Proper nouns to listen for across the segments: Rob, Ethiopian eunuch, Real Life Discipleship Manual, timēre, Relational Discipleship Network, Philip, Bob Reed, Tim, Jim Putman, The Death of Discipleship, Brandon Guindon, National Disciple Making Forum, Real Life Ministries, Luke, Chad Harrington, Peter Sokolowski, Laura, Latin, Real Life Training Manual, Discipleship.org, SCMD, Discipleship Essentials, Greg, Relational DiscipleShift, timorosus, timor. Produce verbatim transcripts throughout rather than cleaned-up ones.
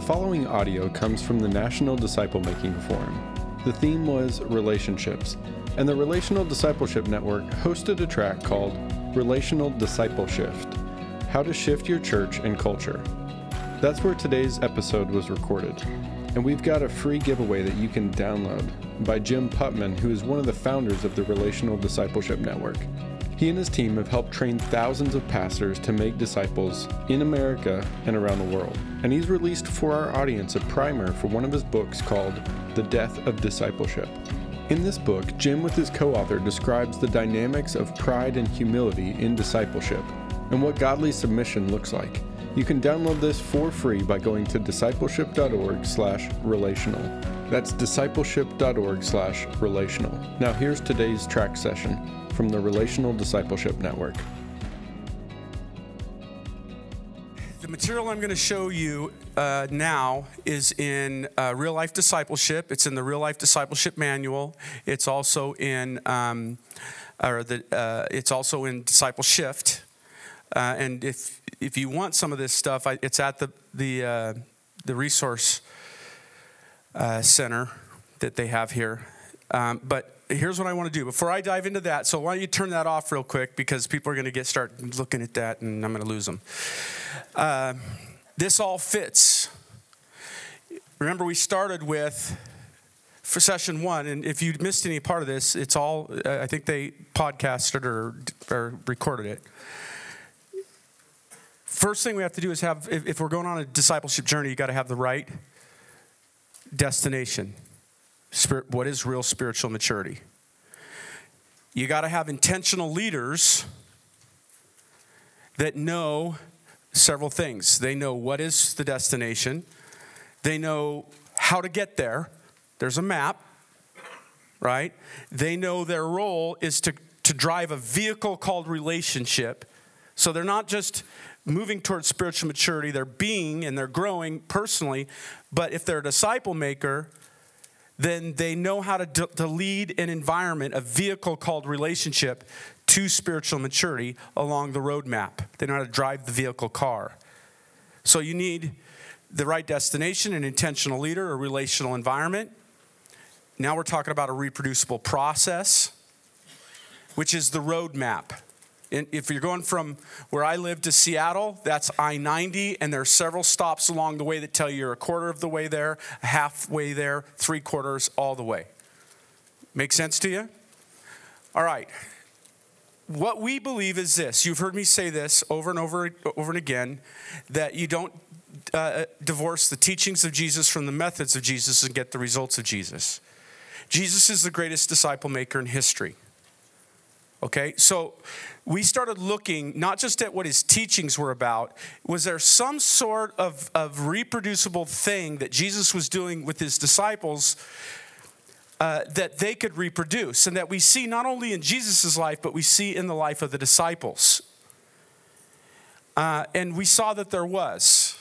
The following audio comes from the National Disciple Making Forum. The theme was relationships, and the Relational Discipleship Network hosted a track called Relational DiscipleShift: How to Shift Your Church and Culture. That's where today's episode was recorded, and we've got a free giveaway that you can download by Jim Putman, who is one of the founders of the Relational Discipleship Network. He and his team have helped train thousands of pastors to make disciples in America and around the world. And he's released for our audience a primer for one of his books called The Death of Discipleship. In this book, Jim with his co-author describes the dynamics of pride and humility in discipleship and what godly submission looks like. You can download this for free by going to discipleship dot org slash relational. That's discipleship dot org slash relational. Now here's today's track session from the Relational Discipleship Network. The material I'm going to show you uh, now is in uh, Real Life Discipleship. It's in the Real Life Discipleship Manual. It's also in, um, or the, uh, it's also in Disciple Shift. Uh, and if if you want some of this stuff, I, it's at the the uh, the resource uh, center that they have here. Um, but here's what I want to do. Before I dive into that, so why don't you turn that off real quick, because people are going to get start looking at that, and I'm going to lose them. Uh, this all fits. Remember, we started with, for session one, and if you missed any part of this, it's all, I think they podcasted or, or recorded it. First thing we have to do is have, if, if we're going on a discipleship journey, you got to have the right destination. Spirit, what is real spiritual maturity? You got to have intentional leaders that know several things. They know what is the destination. They know how to get there. There's a map, right? They know their role is to, to drive a vehicle called relationship. So they're not just moving towards spiritual maturity. They're being and they're growing personally. But if they're a disciple maker, then they know how to, d- to lead an environment, a vehicle called relationship, to spiritual maturity along the roadmap. They know how to drive the vehicle car. So you need the right destination, an intentional leader, a relational environment. Now we're talking about a reproducible process, which is the roadmap. And if you're going from where I live to Seattle, that's I ninety, and there are several stops along the way that tell you you're a quarter of the way there, halfway there, three quarters, all the way. Make sense to you? All right. What we believe is this. You've heard me say this over and over, over and again, that you don't uh, divorce the teachings of Jesus from the methods of Jesus and get the results of Jesus. Jesus is the greatest disciple maker in history. Okay, so we started looking not just at what his teachings were about. Was there some sort of, of reproducible thing that Jesus was doing with his disciples uh, that they could reproduce, and that we see not only in Jesus' life, but we see in the life of the disciples? Uh, and we saw that there was.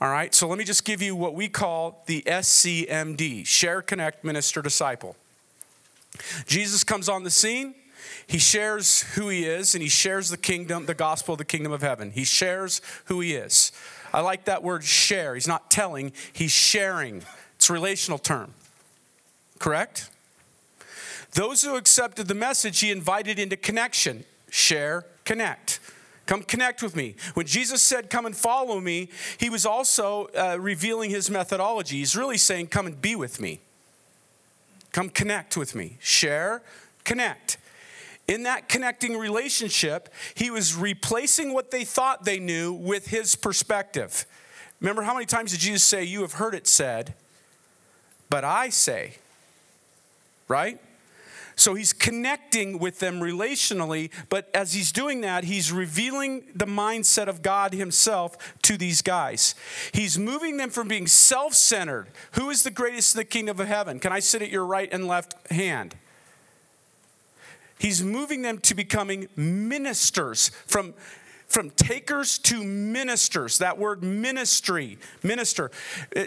All right, so let me just give you what we call the S C M D, Share, Connect, Minister, Disciple. Jesus comes on the scene. He shares who he is, and he shares the kingdom, the gospel of the kingdom of heaven. He shares who he is. I like that word share. He's not telling, he's sharing. It's a relational term. Correct? Those who accepted the message, he invited into connection. Share, connect. Come connect with me. When Jesus said, come and follow me, he was also uh, revealing his methodology. He's really saying, come and be with me. Come connect with me. Share, connect. In that connecting relationship, he was replacing what they thought they knew with his perspective. Remember, how many times did Jesus say, you have heard it said, but I say, right? So he's connecting with them relationally, but as he's doing that, he's revealing the mindset of God himself to these guys. He's moving them from being self-centered. Who is the greatest in the kingdom of heaven? Can I sit at your right and left hand? He's moving them to becoming ministers, from, from takers to ministers. That word ministry, minister.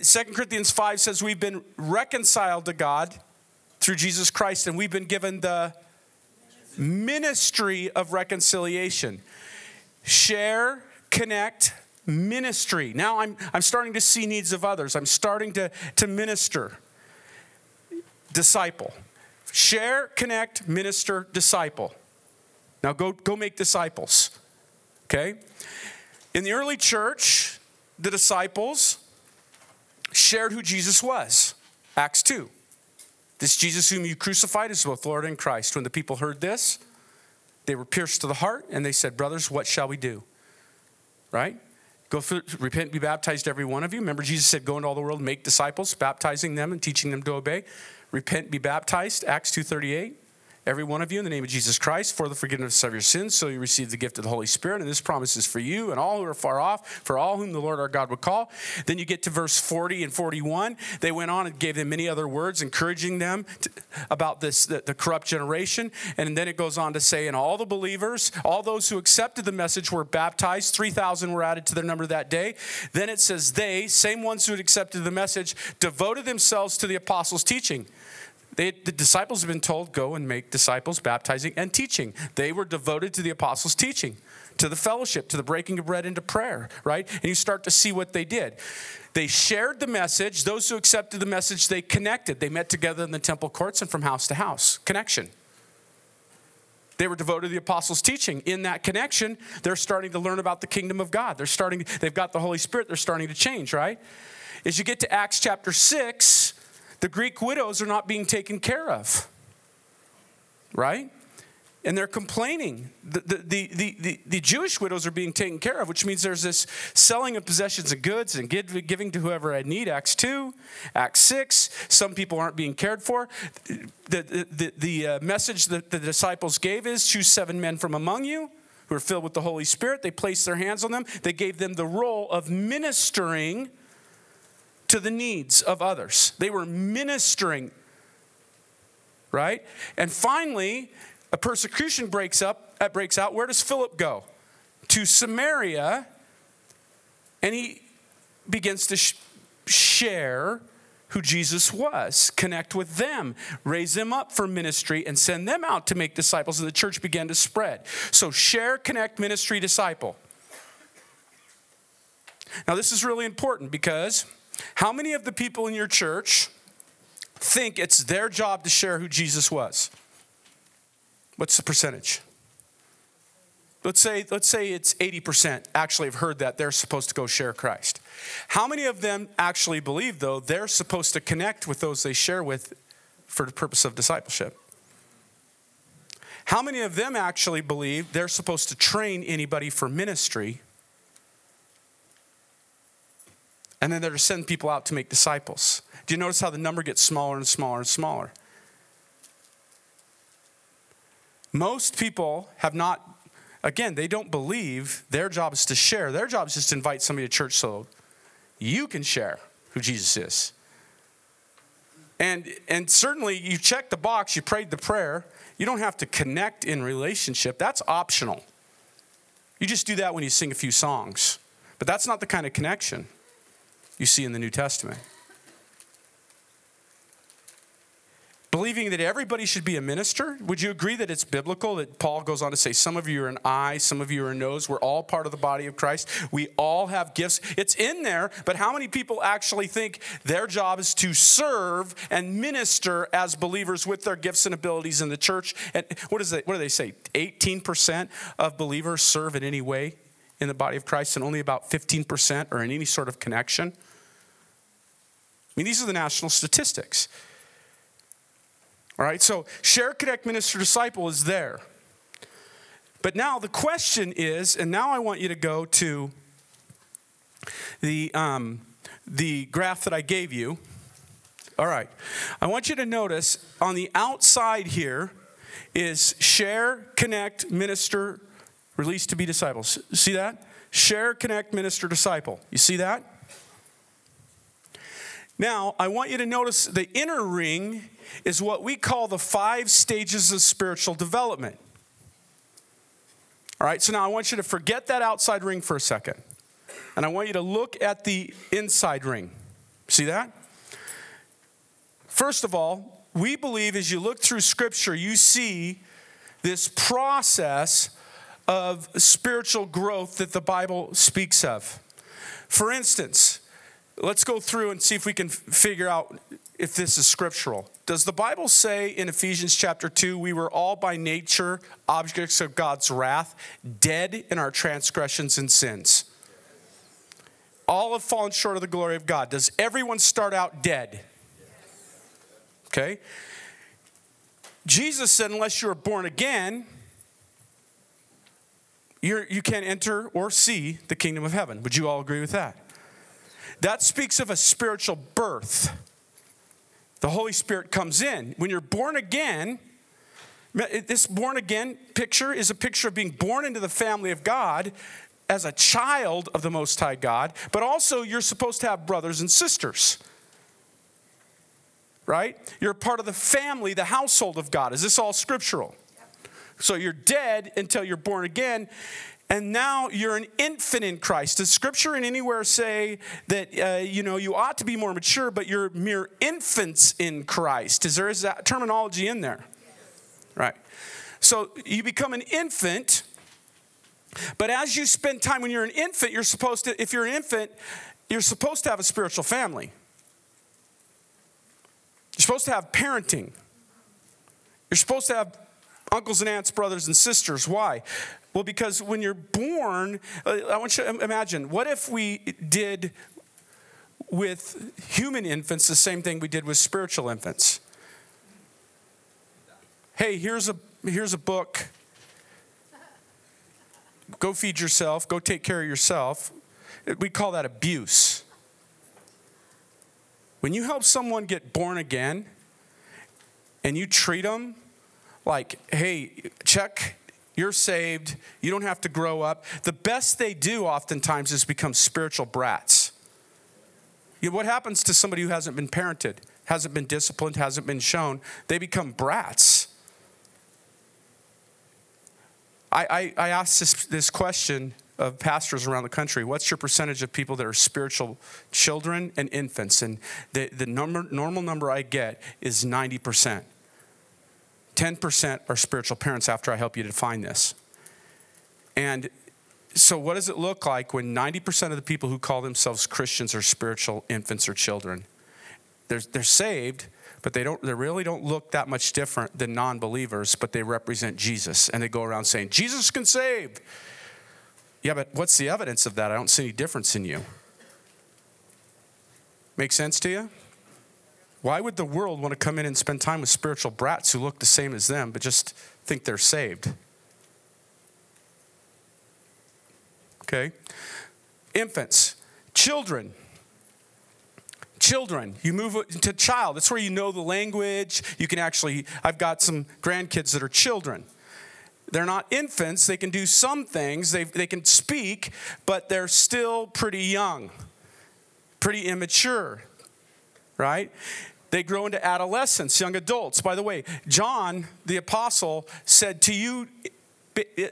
Second Corinthians five says we've been reconciled to God through Jesus Christ, and we've been given the ministry of reconciliation. Share, connect, ministry. Now I'm I'm starting to see needs of others. I'm starting to, to minister, disciple. Share, connect, minister, disciple. Now go, go make disciples, okay? In the early church, the disciples shared who Jesus was. Acts two. This Jesus whom you crucified is both Lord and Christ. When the people heard this, they were pierced to the heart, and they said, brothers, what shall we do? Right? Go through, repent, be baptized, every one of you. Remember, Jesus said, go into all the world, make disciples, baptizing them and teaching them to obey. Repent, be baptized, Acts two thirty-eight. Every one of you in the name of Jesus Christ for the forgiveness of your sins, so you receive the gift of the Holy Spirit. And this promise is for you and all who are far off, for all whom the Lord our God would call. Then you get to verse forty and forty-one. They went on and gave them many other words, encouraging them to, about this the, the corrupt generation. And then it goes on to say, and all the believers, all those who accepted the message were baptized. three thousand were added to their number that day. Then it says they, same ones who had accepted the message, devoted themselves to the apostles' teaching. They, the disciples have been told, go and make disciples, baptizing and teaching. They were devoted to the apostles' teaching, to the fellowship, to the breaking of bread and to prayer, right? And you start to see what they did. They shared the message. Those who accepted the message, they connected. They met together in the temple courts and from house to house. Connection. They were devoted to the apostles' teaching. In that connection, they're starting to learn about the kingdom of God. They're starting, they've got the Holy Spirit. They're starting to change, right? As you get to Acts chapter six, the Greek widows are not being taken care of, right? And they're complaining. The, the, the, the, the Jewish widows are being taken care of, which means there's this selling of possessions and goods and give, giving to whoever I need, Acts two, Acts six. Some people aren't being cared for. The, the, the, the message that the disciples gave is, choose seven men from among you who are filled with the Holy Spirit. They placed their hands on them. They gave them the role of ministering to the needs of others. They were ministering, right? And finally, a persecution breaks up. That breaks out. Where does Philip go? To Samaria, and he begins to sh- share who Jesus was, connect with them, raise them up for ministry, and send them out to make disciples, and the church began to spread. So share, connect, ministry, disciple. Now, this is really important because how many of the people in your church think it's their job to share who Jesus was? What's the percentage? Let's say, let's say it's eighty percent actually have heard that they're supposed to go share Christ. How many of them actually believe, though, they're supposed to connect with those they share with for the purpose of discipleship? How many of them actually believe they're supposed to train anybody for ministry? And then they're to send people out to make disciples. Do you notice how the number gets smaller and smaller and smaller? Most people have not, again, they don't believe their job is to share. Their job is just to invite somebody to church so you can share who Jesus is. And and certainly you check the box, you prayed the prayer. You don't have to connect in relationship. That's optional. You just do that when you sing a few songs. But that's not the kind of connection you see in the New Testament. Believing that everybody should be a minister, would you agree that it's biblical that Paul goes on to say, some of you are an eye, some of you are a nose, we're all part of the body of Christ, we all have gifts. It's in there, but how many people actually think their job is to serve and minister as believers with their gifts and abilities in the church? And what is it? What do they say? eighteen percent of believers serve in any way in the body of Christ, and only about fifteen percent are in any sort of connection. I mean, these are the national statistics. All right, so share, connect, minister, disciple is there. But now the question is, and now I want you to go to the um, the graph that I gave you. All right, I want you to notice on the outside here is share, connect, minister, released to be disciples. See that? Share, connect, minister, disciple. You see that? Now, I want you to notice the inner ring is what we call the five stages of spiritual development. All right, so now I want you to forget that outside ring for a second. And I want you to look at the inside ring. See that? First of all, we believe as you look through Scripture, you see this process of spiritual growth that the Bible speaks of. For instance, let's go through and see if we can figure out if this is scriptural. Does the Bible say in Ephesians chapter two, we were all by nature objects of God's wrath, dead in our transgressions and sins? All have fallen short of the glory of God. Does everyone start out dead? Okay. Jesus said, unless you're born again, you're, you can't enter or see the kingdom of heaven. Would you all agree with that? That speaks of a spiritual birth. The Holy Spirit comes in. When you're born again, this born again picture is a picture of being born into the family of God as a child of the Most High God, but also you're supposed to have brothers and sisters, right? You're part of the family, the household of God. Is this all scriptural? So you're dead until you're born again, and now you're an infant in Christ. Does Scripture in anywhere say that, uh, you know, you ought to be more mature, but you're mere infants in Christ? Is there is that terminology in there? Right. So you become an infant, but as you spend time when you're an infant, you're supposed to, if you're an infant, you're supposed to have a spiritual family. You're supposed to have parenting. You're supposed to have uncles and aunts, brothers and sisters. Why? Well, because when you're born, I want you to imagine, what if we did with human infants the same thing we did with spiritual infants? Hey, here's a here's a book. Go feed yourself. Go take care of yourself. We call that abuse. When you help someone get born again and you treat them like, hey, check, you're saved, you don't have to grow up. The best they do oftentimes is become spiritual brats. You know, what happens to somebody who hasn't been parented, hasn't been disciplined, hasn't been shown? They become brats. I, I, I asked this, this question of pastors around the country. What's your percentage of people that are spiritual children and infants? And the, the number, normal number I get is ninety percent. ten percent are spiritual parents after I help you define this. And so what does it look like when ninety percent of the people who call themselves Christians are spiritual infants or children? They're, they're saved, but they don't. They really don't look that much different than non-believers, but they represent Jesus. And they go around saying, Jesus can save. Yeah, but what's the evidence of that? I don't see any difference in you. Make sense to you? Why would the world want to come in and spend time with spiritual brats who look the same as them, but just think they're saved? Okay. Infants. Children. Children. You move to child. That's where you know the language. You can actually, I've got some grandkids that are children. They're not infants. They can do some things. They, they can speak, but they're still pretty young, pretty immature. Right? They grow into adolescence, young adults. By the way, John, the apostle, said to you,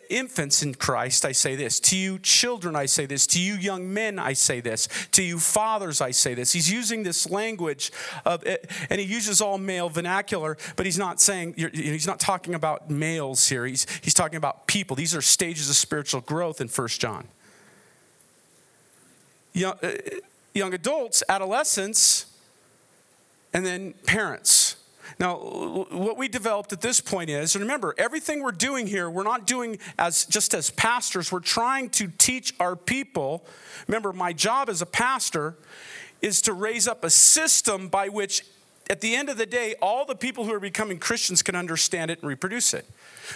infants in Christ, I say this. To you, children, I say this. To you, young men, I say this. To you, fathers, I say this. He's using this language of, and he uses all male vernacular, but he's not saying, he's not talking about males here. He's, he's talking about people. These are stages of spiritual growth in First John. Young, young adults, adolescents, and then parents. Now, what we developed at this point is, and remember, everything we're doing here, we're not doing as just as pastors. We're trying to teach our people. Remember, my job as a pastor is to raise up a system by which, at the end of the day, all the people who are becoming Christians can understand it and reproduce it.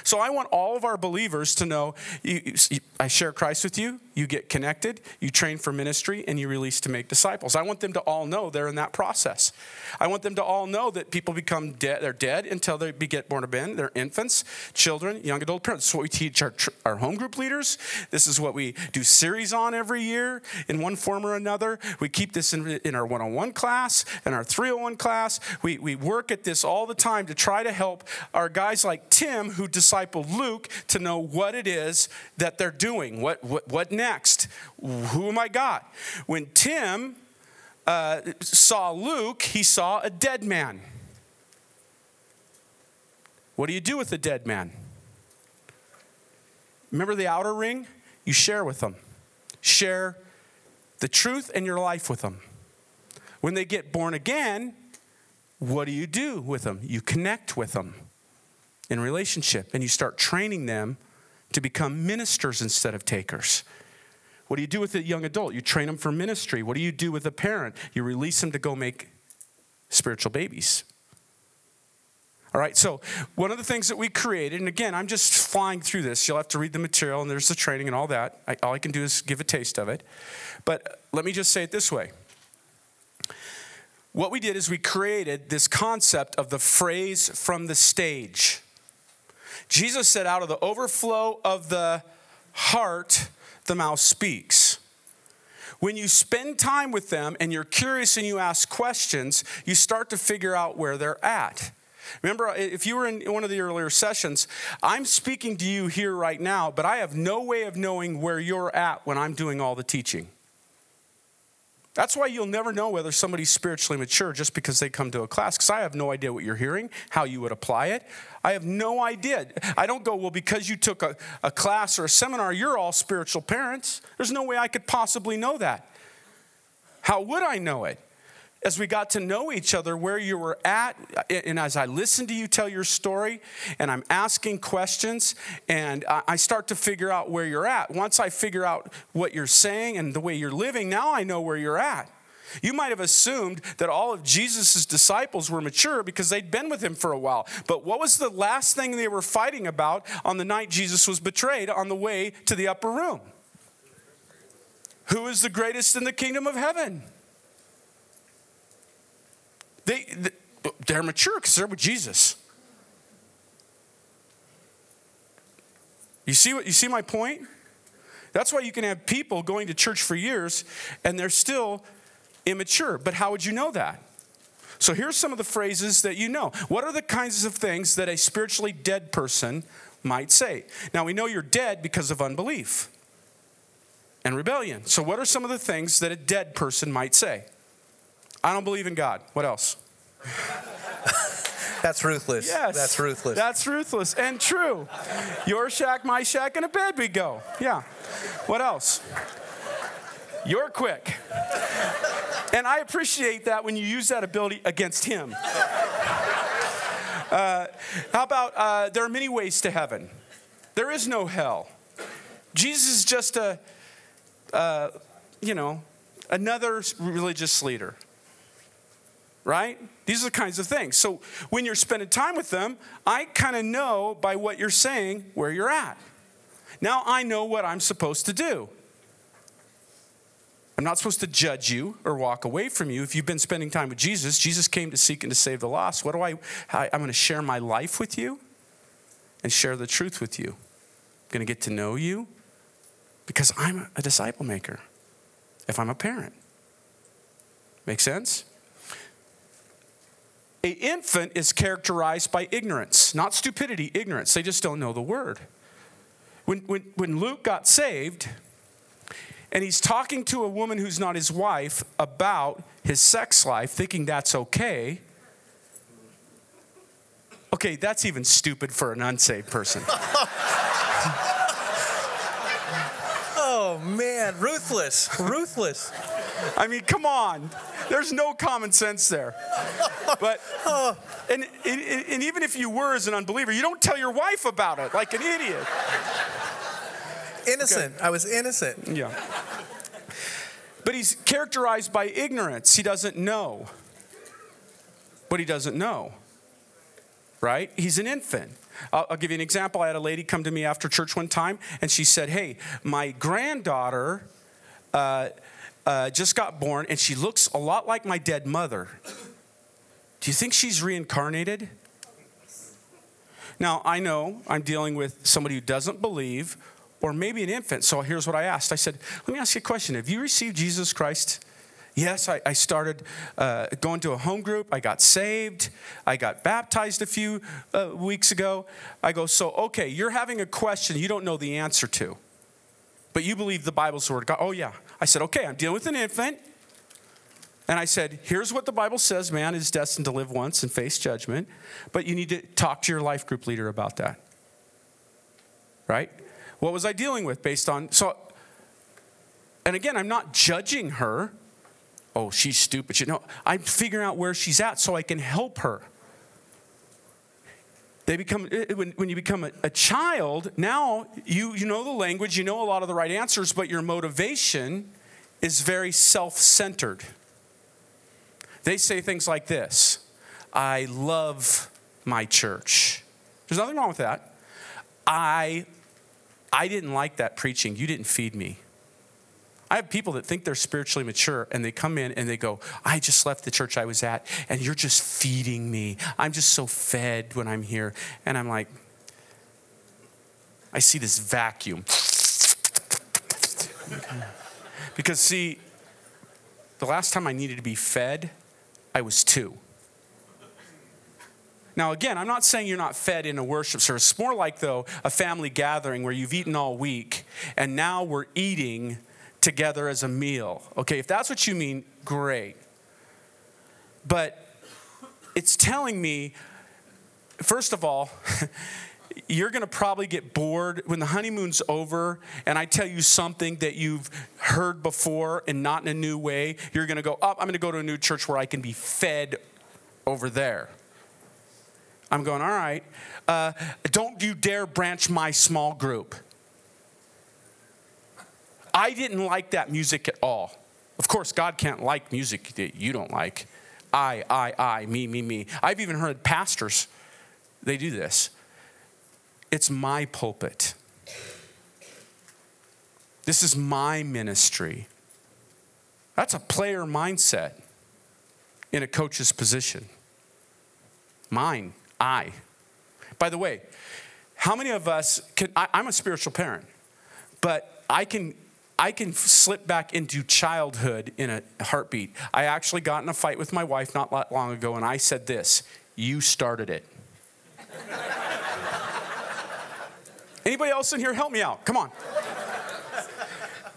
So I want all of our believers to know, you, you, I share Christ with you, you get connected, you train for ministry, and you release to make disciples. I want them to all know they're in that process. I want them to all know that people become dead, they're dead until they get born again. They're infants, children, young adult parents. This is what we teach our, our home group leaders. This is what we do series on every year in one form or another. We keep this in, in our one oh one class, in our three oh one class. We, we work at this all the time to try to help our guys like Tim, who discipled Luke, to know what it is that they're doing. What what, what next? Who am I got? When Tim uh, saw Luke, he saw a dead man. What do you do with a dead man? Remember the outer ring? You share with them. Share the truth and your life with them. When they get born again, what do you do with them? You connect with them in relationship, and you start training them to become ministers instead of takers. What do you do with a young adult? You train them for ministry. What do you do with a parent? You release them to go make spiritual babies. All right, so one of the things that we created, and again, I'm just flying through this. You'll have to read the material, and there's the training and all that. I, all I can do is give a taste of it. But let me just say it this way. What we did is we created this concept of the phrase from the stage. Jesus said, out of the overflow of the heart, the mouth speaks. When you spend time with them and you're curious and you ask questions, you start to figure out where they're at. Remember, if you were in one of the earlier sessions, I'm speaking to you here right now, but I have no way of knowing where you're at when I'm doing all the teaching. That's why you'll never know whether somebody's spiritually mature just because they come to a class, because I have no idea what you're hearing, how you would apply it. I have no idea. I don't go, well, because you took a, a class or a seminar, you're all spiritual parents. There's no way I could possibly know that. How would I know it? As we got to know each other, where you were at, and as I listen to you tell your story, and I'm asking questions, and I start to figure out where you're at. Once I figure out what you're saying and the way you're living, now I know where you're at. You might have assumed that all of Jesus' disciples were mature because they'd been with him for a while. But what was the last thing they were fighting about on the night Jesus was betrayed on the way to the upper room? Who is the greatest in the kingdom of heaven? They, they're mature because they're with Jesus. You see what you see my point? That's why you can have people going to church for years and they're still immature. But how would you know that? So here's some of the phrases that you know. What are the kinds of things that a spiritually dead person might say? Now, we know you're dead because of unbelief and rebellion. So what are some of the things that a dead person might say? I don't believe in God. What else? That's ruthless. Yes. That's ruthless. That's ruthless and true. Your shack, my shack, and a bed we go. Yeah. What else? You're quick. And I appreciate that when you use that ability against him. Uh, how about uh, there are many ways to heaven? There is no hell. Jesus is just a, uh, you know, another religious leader. Right? These are the kinds of things. So when you're spending time with them, I kind of know by what you're saying where you're at. Now I know what I'm supposed to do. I'm not supposed to judge you or walk away from you. If you've been spending time with Jesus, Jesus came to seek and to save the lost. What do I, I I'm going to share my life with you and share the truth with you. I'm going to get to know you because I'm a disciple maker if I'm a parent. Make sense? An infant is characterized by ignorance, not stupidity, ignorance. They just don't know the word. When, when, when Luke got saved, and he's talking to a woman who's not his wife about his sex life, thinking that's okay. Okay, that's even stupid for an unsaved person. Oh, man, ruthless, ruthless. I mean, come on. There's no common sense there. But and, and and even if you were as an unbeliever, you don't tell your wife about it like an idiot. Innocent. Okay. I was innocent. Yeah. But he's characterized by ignorance. He doesn't know what he doesn't know. Right? He's an infant. I'll, I'll give you an example. I had a lady come to me after church one time, and she said, "Hey, my granddaughter uh, uh, just got born, and she looks a lot like my dead mother. Do you think she's reincarnated?" Now, I know I'm dealing with somebody who doesn't believe, or maybe an infant. So here's what I asked. I said, "Let me ask you a question. Have you received Jesus Christ?" "Yes, I, I started uh, going to a home group. I got saved. I got baptized a few uh, weeks ago." I go, "So, okay, you're having a question you don't know the answer to, but you believe the Bible's the word of God." "Oh, yeah." I said, "Okay, I'm dealing with an infant. And I said, here's what the Bible says. Man is destined to live once and face judgment, but you need to talk to your life group leader about that." Right? What was I dealing with based on... So And again, I'm not judging her. Oh, she's stupid. You know, I'm figuring out where she's at so I can help her. They become when, when you become a, a child, now you, you know the language, you know a lot of the right answers, but your motivation is very self-centered. They say things like this: I love my church. There's nothing wrong with that. I, I didn't like that preaching. You didn't feed me. I have people that think they're spiritually mature and they come in and they go, I just left the church I was at and you're just feeding me. I'm just so fed when I'm here. And I'm like, I see this vacuum. Because see, the last time I needed to be fed, I was two. Now, again, I'm not saying you're not fed in a worship service. It's more like, though, a family gathering where you've eaten all week and now we're eating together as a meal. Okay, if that's what you mean, great. But it's telling me, first of all, you're going to probably get bored when the honeymoon's over and I tell you something that you've heard before and not in a new way. You're going to go, oh, I'm going to go to a new church where I can be fed over there. I'm going, all right, uh, don't you dare branch my small group. I didn't like that music at all. Of course, God can't like music that you don't like. I, I, I, me, me, me. I've even heard pastors, they do this. It's my pulpit. This is my ministry. That's a player mindset in a coach's position. Mine, I. By the way, how many of us, can, I, I'm a spiritual parent, but I can... I can slip back into childhood in a heartbeat. I actually got in a fight with my wife not that long ago, and I said this: you started it. Anybody else in here, help me out? Come on.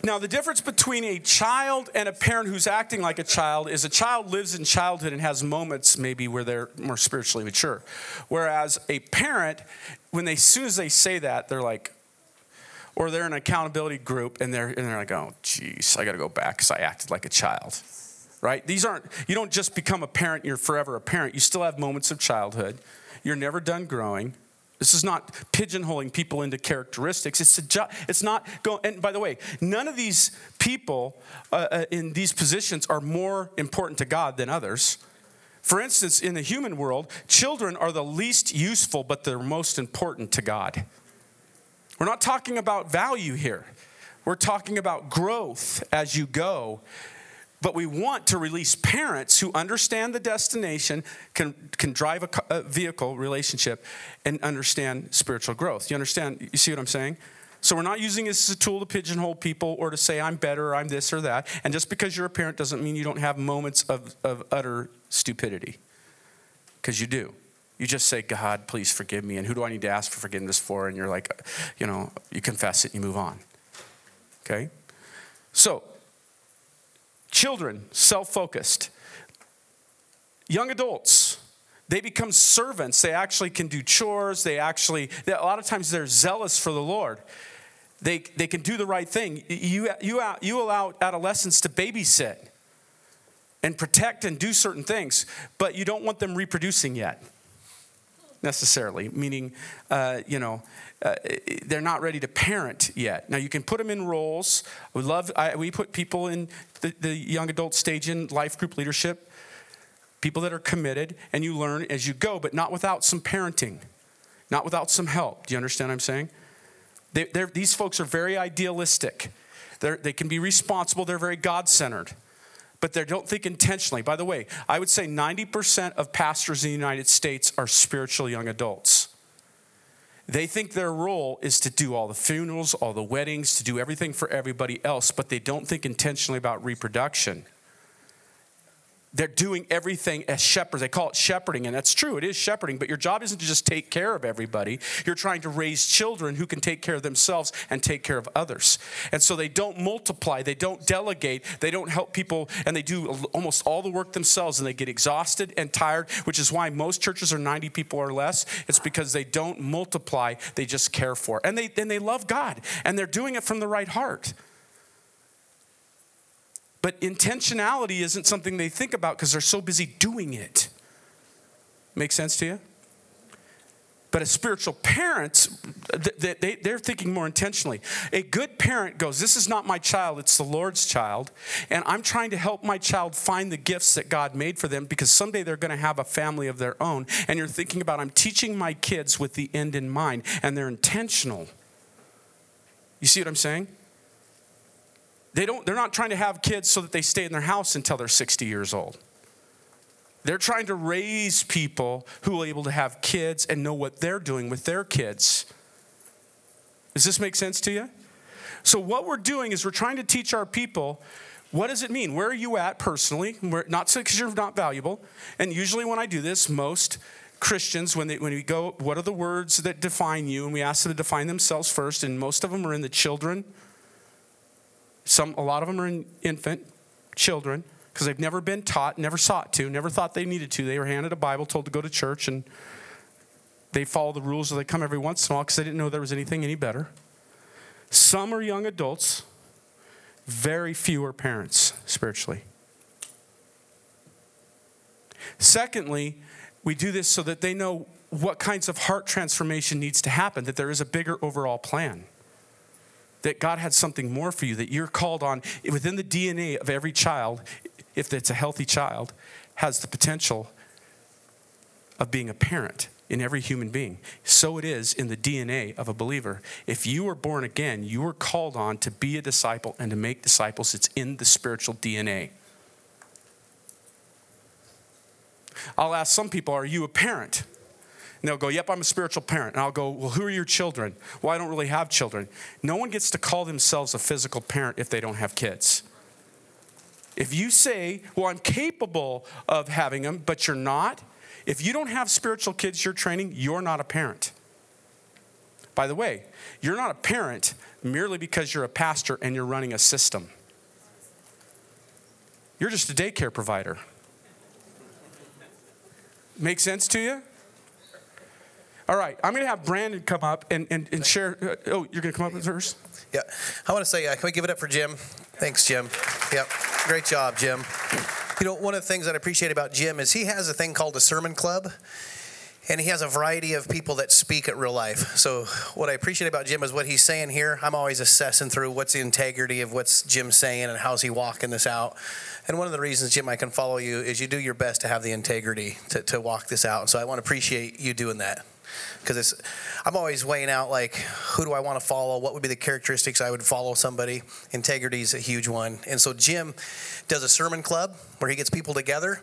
Now, the difference between a child and a parent who's acting like a child is a child lives in childhood and has moments maybe where they're more spiritually mature. Whereas a parent, when they, as soon as they say that, they're like, or they're in an accountability group, and they're and they're like, oh, geez, I got to go back because I acted like a child, right? These aren't, you don't just become a parent, you're forever a parent. You still have moments of childhood. You're never done growing. This is not pigeonholing people into characteristics. It's a jo- It's not, go- and by the way, none of these people uh, in these positions are more important to God than others. For instance, in the human world, children are the least useful, but they're most important to God. We're not talking about value here. We're talking about growth as you go. But we want to release parents who understand the destination, can can drive a, a vehicle relationship, and understand spiritual growth. You understand? You see what I'm saying? So we're not using this as a tool to pigeonhole people or to say I'm better or I'm this or that. And just because you're a parent doesn't mean you don't have moments of, of utter stupidity. Because you do. You just say, God, please forgive me. And who do I need to ask for forgiveness for? And you're like, you know, you confess it and you move on. Okay? So, children, self-focused. Young adults, they become servants. They actually can do chores. They actually, they, a lot of times they're zealous for the Lord. They they can do the right thing. You you you allow adolescents to babysit and protect and do certain things, but you don't want them reproducing yet. Necessarily, meaning, uh, you know, uh, they're not ready to parent yet. Now, you can put them in roles. We love, I, we put people in the, the young adult stage in life group leadership, people that are committed, and you learn as you go, but not without some parenting, not without some help. Do you understand what I'm saying? They, they're, these folks are very idealistic. They're, they can be responsible. They're very God-centered. But they don't think intentionally. By the way, I would say ninety percent of pastors in the United States are spiritual young adults. They think their role is to do all the funerals, all the weddings, to do everything for everybody else, but they don't think intentionally about reproduction. They're doing everything as shepherds. They call it shepherding, and that's true. It is shepherding, but your job isn't to just take care of everybody. You're trying to raise children who can take care of themselves and take care of others. And so they don't multiply. They don't delegate. They don't help people, and they do almost all the work themselves, and they get exhausted and tired, which is why most churches are ninety people or less. It's because they don't multiply. They just care for. And they, and they love God, and they're doing it from the right heart. But intentionality isn't something they think about because they're so busy doing it. Make sense to you? But as spiritual parents, they're thinking more intentionally. A good parent goes, this is not my child, it's the Lord's child. And I'm trying to help my child find the gifts that God made for them because someday they're going to have a family of their own. And you're thinking about, I'm teaching my kids with the end in mind. And they're intentional. You see what I'm saying? They don't, they're not trying to have kids so that they stay in their house until they're sixty years old. They're trying to raise people who are able to have kids and know what they're doing with their kids. Does this make sense to you? So what we're doing is we're trying to teach our people, what does it mean? Where are you at personally? We're not because you're not valuable. And usually when I do this, most Christians, when they when we go, what are the words that define you? And we ask them to define themselves first. And most of them are in the children. Some, a lot of them are in infant, children. Because they've never been taught, never sought to, never thought they needed to. They were handed a Bible, told to go to church, and they follow the rules or they come every once in a while because they didn't know there was anything any better. Some are young adults. Very few are parents spiritually. Secondly, we do this so that they know what kinds of heart transformation needs to happen, that there is a bigger overall plan. That God had something more for you, that you're called on within the D N A of every child, if it's a healthy child, has the potential of being a parent in every human being. So it is in the D N A of a believer. If you are born again, you are called on to be a disciple and to make disciples. It's in the spiritual D N A. I'll ask some people, are you a parent? And they'll go, yep, I'm a spiritual parent. And I'll go, well, who are your children? Well, I don't really have children. No one gets to call themselves a physical parent if they don't have kids. If you say, well, I'm capable of having them, but you're not, if you don't have spiritual kids you're training, you're not a parent. By the way, you're not a parent merely because you're a pastor and you're running a system. You're just a daycare provider. Make sense to you? All right, I'm going to have Brandon come up and, and, and share. Oh, you're going to come up with hers? Yeah. I want to say, uh, can we give it up for Jim? Thanks, Jim. Yep. Great job, Jim. You know, one of the things that I appreciate about Jim is he has a thing called a sermon club, and he has a variety of people that speak at Real Life. So what I appreciate about Jim is what he's saying here. I'm always assessing through what's the integrity of what's Jim saying and how's he walking this out. And one of the reasons, Jim, I can follow you is you do your best to have the integrity to, to walk this out. So I want to appreciate you doing that. Because it's, I'm always weighing out, like, who do I want to follow? What would be the characteristics I would follow somebody? Integrity is a huge one. And so Jim does a sermon club where he gets people together,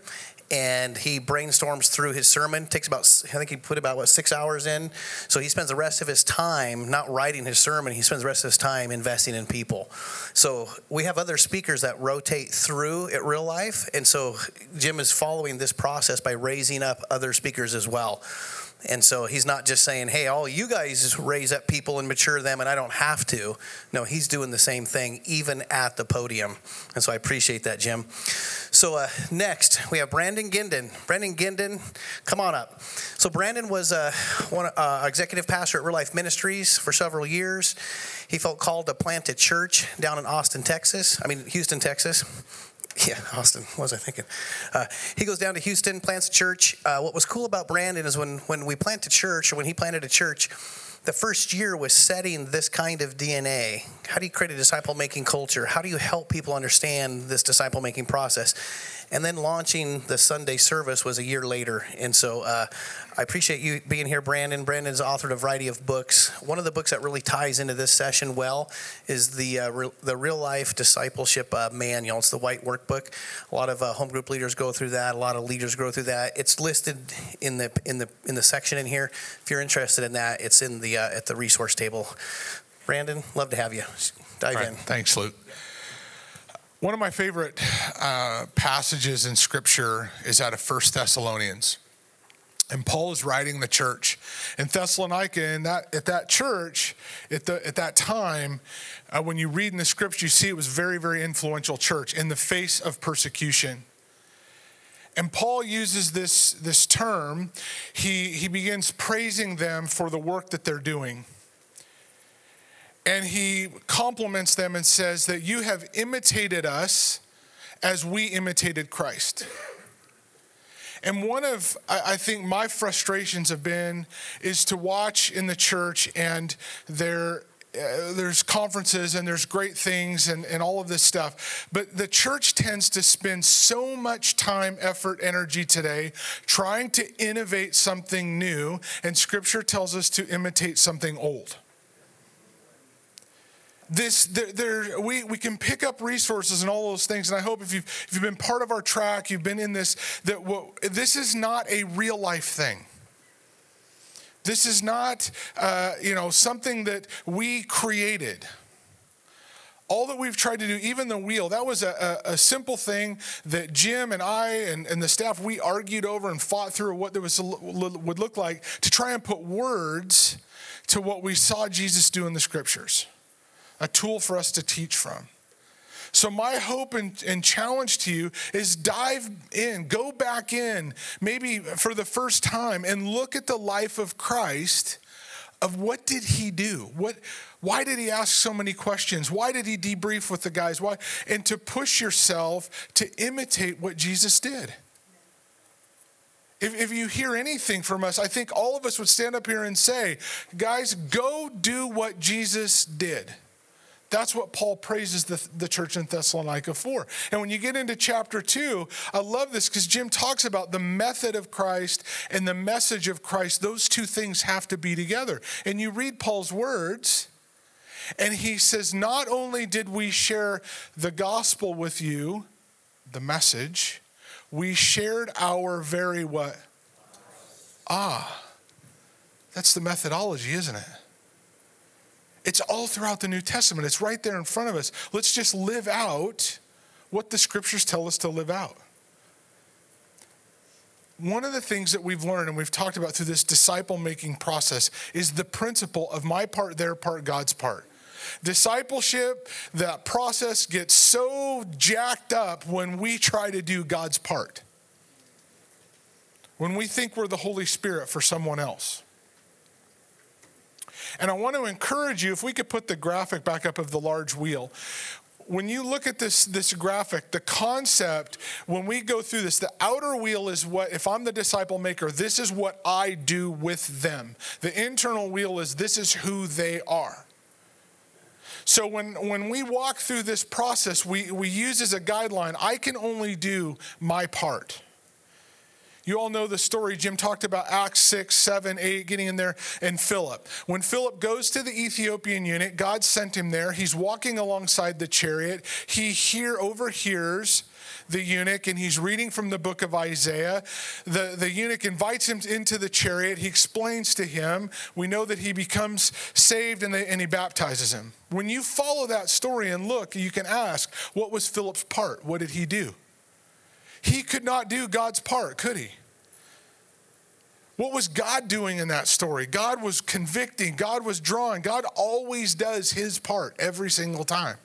and he brainstorms through his sermon. Takes about, I think he put about, what, six hours in? So he spends the rest of his time not writing his sermon. He spends the rest of his time investing in people. So we have other speakers that rotate through at Real Life. And so Jim is following this process by raising up other speakers as well. And so he's not just saying, hey, all you guys raise up people and mature them, and I don't have to. No, he's doing the same thing, even at the podium. And so I appreciate that, Jim. So uh, next, we have Brandon Guindon. Brandon Guindon, come on up. So Brandon was uh, one uh, executive pastor at Real Life Ministries for several years. He felt called to plant a church down in Austin, Texas. I mean, Houston, Texas. Yeah, Austin, what was I thinking? Uh, he goes down to Houston, plants a church. Uh, what was cool about Brandon is when, when we plant a church, or when he planted a church, the first year was setting this kind of D N A. How do you create a disciple-making culture? How do you help people understand this disciple-making process? And then launching the Sunday service was a year later. And so uh, I appreciate you being here, Brandon. Brandon's authored a variety of books. One of the books that really ties into this session well is the uh, Re- the Real Life Discipleship uh, Manual. It's the white workbook. A lot of uh, home group leaders go through that. A lot of leaders go through that. It's listed in the in the in the section in here. If you're interested in that, it's in the Uh, at the resource table. Brandon, love to have you. Dive right in. Thanks, Luke. One of my favorite uh, passages in Scripture is out of First Thessalonians. And Paul is writing the church in Thessalonica, and that, at that church, at, the, at that time, uh, when you read in the Scripture, you see it was a very, very influential church in the face of persecution. And Paul uses this, this term. He, he begins praising them for the work that they're doing. And he compliments them and says that you have imitated us as we imitated Christ. And one of, I think, my frustrations have been is to watch in the church, and there, uh, there's conferences and there's great things and, and all of this stuff. But the church tends to spend so much time, effort, energy today trying to innovate something new. And Scripture tells us to imitate something old. This, there, there, we, we can pick up resources and all those things, and I hope if you've, if you've been part of our track, you've been in this, that what, this is not a real life thing. This is not, uh, you know, something that we created. All that we've tried to do, even the wheel, that was a, a, a simple thing that Jim and I and, and the staff, we argued over and fought through what there was would look like to try and put words to what we saw Jesus do in the Scriptures. A tool for us to teach from. So my hope and, and challenge to you is dive in, go back in, maybe for the first time, and look at the life of Christ, of what did he do? What, why did he ask so many questions? Why did he debrief with the guys? Why? And to push yourself to imitate what Jesus did. If, if you hear anything from us, I think all of us would stand up here and say, guys, go do what Jesus did. That's what Paul praises the, the church in Thessalonica for. And when you get into chapter two, I love this because Jim talks about the method of Christ and the message of Christ. Those two things have to be together. And you read Paul's words, and he says, not only did we share the gospel with you, the message, we shared our very what? Ah, that's the methodology, isn't it? It's all throughout the New Testament. It's right there in front of us. Let's just live out what the Scriptures tell us to live out. One of the things that we've learned and we've talked about through this disciple-making process is the principle of my part, their part, God's part. Discipleship, that process gets so jacked up when we try to do God's part. When we think we're the Holy Spirit for someone else. And I want to encourage you, if we could put the graphic back up of the large wheel. When you look at this, this graphic, the concept, when we go through this, the outer wheel is what, if I'm the disciple maker, this is what I do with them. The internal wheel is this is who they are. So when, when we walk through this process, we, we use as a guideline, I can only do my part. You all know the story. Jim talked about Acts six, seven, eight, getting in there, and Philip. When Philip goes to the Ethiopian eunuch, God sent him there. He's walking alongside the chariot. He here overhears the eunuch, and he's reading from the book of Isaiah. The, the eunuch invites him into the chariot. He explains to him. We know that he becomes saved, and, they, and he baptizes him. When you follow that story and look, you can ask, what was Philip's part? What did he do? He could not do God's part, could he? What was God doing in that story? God was convicting. God was drawing. God always does his part every single time.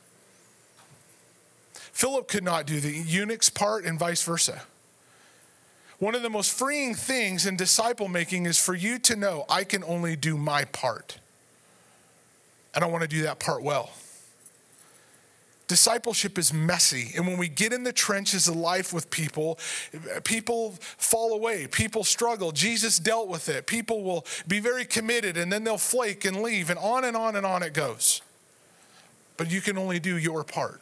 Philip could not do the eunuch's part and vice versa. One of the most freeing things in disciple making is for you to know, I can only do my part. And I want to do that part well. Discipleship is messy. And when we get in the trenches of life with people, people fall away. People struggle. Jesus dealt with it. People will be very committed and then they'll flake and leave, and on and on and on it goes. But you can only do your part.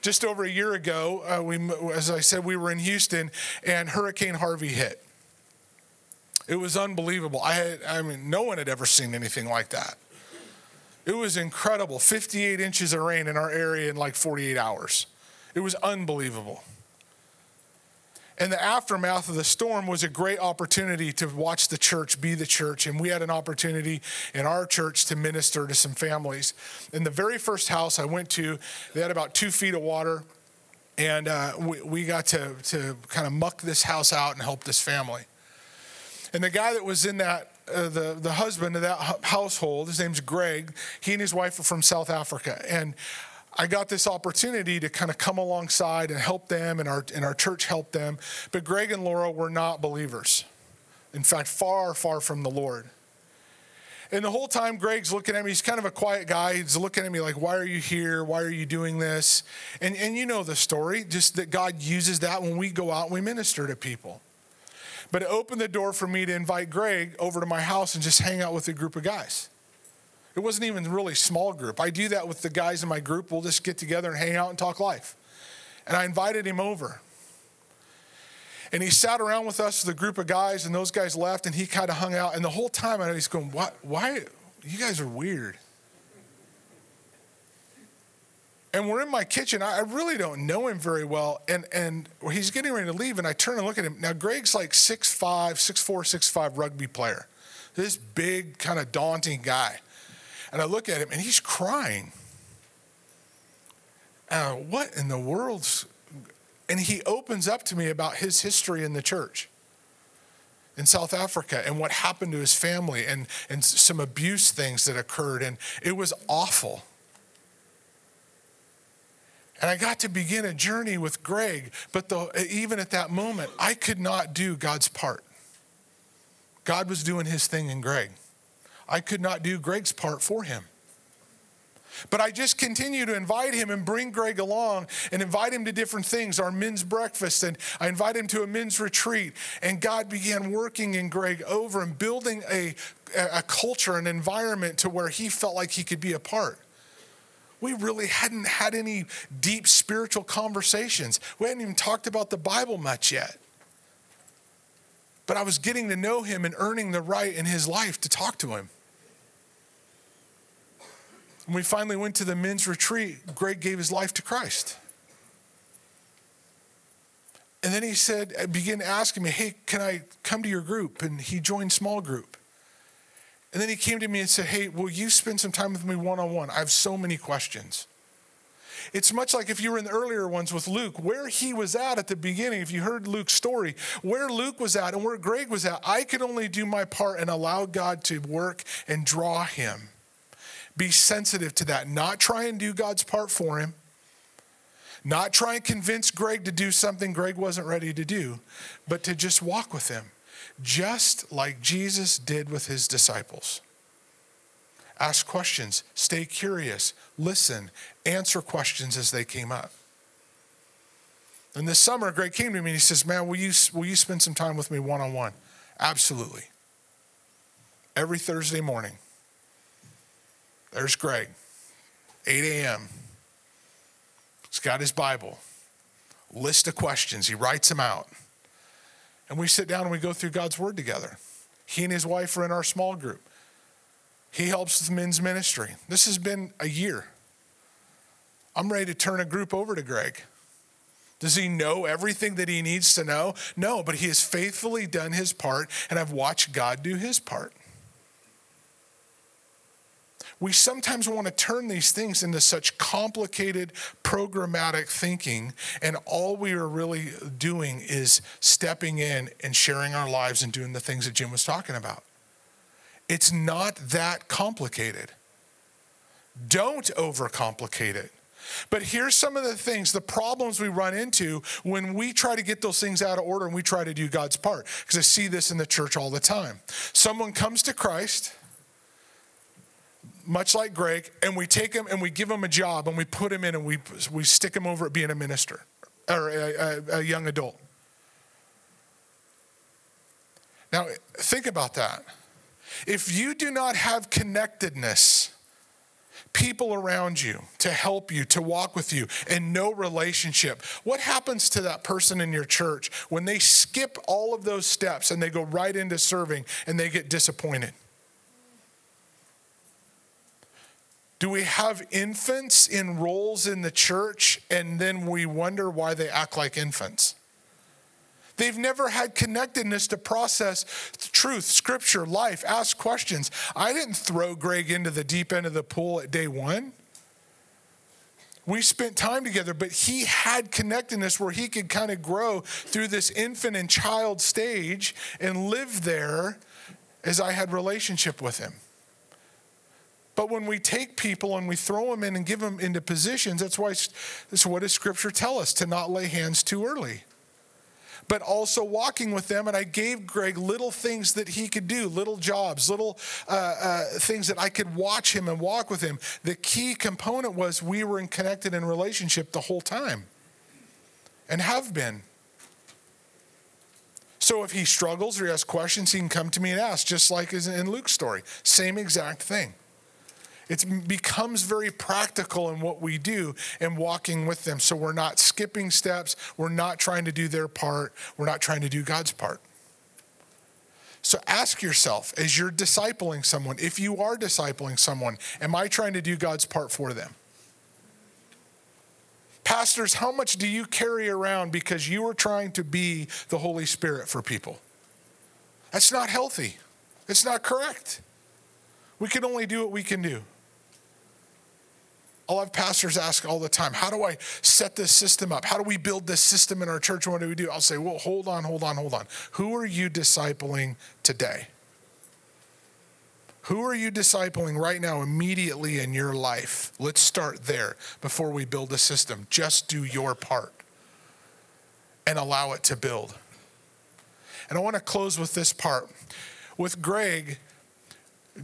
Just over a year ago, uh, we, as I said, we were in Houston and Hurricane Harvey hit. It was unbelievable. I had, I mean, no one had ever seen anything like that. It was incredible. fifty-eight inches of rain in our area in like forty-eight hours. It was unbelievable. And the aftermath of the storm was a great opportunity to watch the church be the church. And we had an opportunity in our church to minister to some families. In the very first house I went to, they had about two feet of water. And uh, we, we got to, to kind of muck this house out and help this family. And the guy that was in that, Uh, the, the husband of that household, his name's Greg, he and his wife are from South Africa. And I got this opportunity to kind of come alongside and help them, and our, and our church helped them. But Greg and Laura were not believers. In fact, far, far from the Lord. And the whole time Greg's looking at me, he's kind of a quiet guy. He's looking at me like, why are you here? Why are you doing this? And and you know the story, just that God uses that when we go out and we minister to people. But it opened the door for me to invite Greg over to my house and just hang out with a group of guys. It wasn't even really a small group. I do that with the guys in my group. We'll just get together and hang out and talk life. And I invited him over. And he sat around with us, the group of guys, and those guys left, and he kind of hung out. And the whole time, I know he's going, why, why, you guys are weird. And we're in my kitchen. I really don't know him very well. And and he's getting ready to leave, and I turn and look at him. Now, Greg's like six foot five, six foot four, six foot five rugby player. This big, kind of daunting guy. And I look at him, and he's crying. Uh, what in the world's... And he opens up to me about his history in the church in South Africa and what happened to his family and, and some abuse things that occurred. And it was awful. And I got to begin a journey with Greg. But the, even at that moment, I could not do God's part. God was doing his thing in Greg. I could not do Greg's part for him. But I just continue to invite him and bring Greg along and invite him to different things, our men's breakfast, and I invite him to a men's retreat. And God began working in Greg over and building a, a culture, an environment to where he felt like he could be a part. We really hadn't had any deep spiritual conversations. We hadn't even talked about the Bible much yet. But I was getting to know him and earning the right in his life to talk to him. When we finally went to the men's retreat, Greg gave his life to Christ. And then he said, began asking me, hey, can I come to your group? And he joined small group. And then he came to me and said, hey, will you spend some time with me one-on-one? I have so many questions. It's much like if you were in the earlier ones with Luke, where he was at at the beginning, if you heard Luke's story, where Luke was at and where Greg was at, I could only do my part and allow God to work and draw him. Be sensitive to that. Not try and do God's part for him. Not try and convince Greg to do something Greg wasn't ready to do, but to just walk with him, just like Jesus did with his disciples. Ask questions, stay curious, listen, answer questions as they came up. And this summer, Greg came to me and he says, man, will you, will you spend some time with me one-on-one? Absolutely. Every Thursday morning. There's Greg, eight a.m. He's got his Bible, list of questions. He writes them out. And we sit down and we go through God's word together. He and his wife are in our small group. He helps with men's ministry. This has been a year. I'm ready to turn a group over to Greg. Does he know everything that he needs to know? No, but he has faithfully done his part, and I've watched God do his part. We sometimes want to turn these things into such complicated, programmatic thinking, and all we are really doing is stepping in and sharing our lives and doing the things that Jim was talking about. It's not that complicated. Don't overcomplicate it. But here's some of the things, the problems we run into when we try to get those things out of order and we try to do God's part, because I see this in the church all the time. Someone comes to Christ, much like Greg, and we take him and we give him a job and we put him in and we we stick him over at being a minister or a, a, a young adult. Now, think about that. If you do not have connectedness, people around you to help you, to walk with you, and no relationship, what happens to that person in your church when they skip all of those steps and they go right into serving and they get disappointed? Do we have infants in roles in the church and then we wonder why they act like infants? They've never had connectedness to process truth, scripture, life, ask questions. I didn't throw Greg into the deep end of the pool at day one. We spent time together, but he had connectedness where he could kind of grow through this infant and child stage and live there as I had relationship with him. But when we take people and we throw them in and give them into positions, that's why, that's what does Scripture tell us? To not lay hands too early. but also walking with them. And I gave Greg little things that he could do, little jobs, little uh, uh, things that I could watch him and walk with him. The key component was we were in connected in relationship the whole time and have been. So if he struggles or he has questions, he can come to me and ask, just like in Luke's story. Same exact thing. It becomes very practical in what we do and walking with them. So we're not skipping steps. We're not trying to do their part. We're not trying to do God's part. So ask yourself, as you're discipling someone, if you are discipling someone, am I trying to do God's part for them? Pastors, how much do you carry around because you are trying to be the Holy Spirit for people? That's not healthy. It's not correct. We can only do what we can do. I'll have pastors ask all the time, how do I set this system up? How do we build this system in our church? What do we do? I'll say, well, hold on, hold on, hold on. Who are you discipling today? Who are you discipling right now immediately in your life? Let's start there before we build a system. Just do your part and allow it to build. And I want to close with this part. With Greg,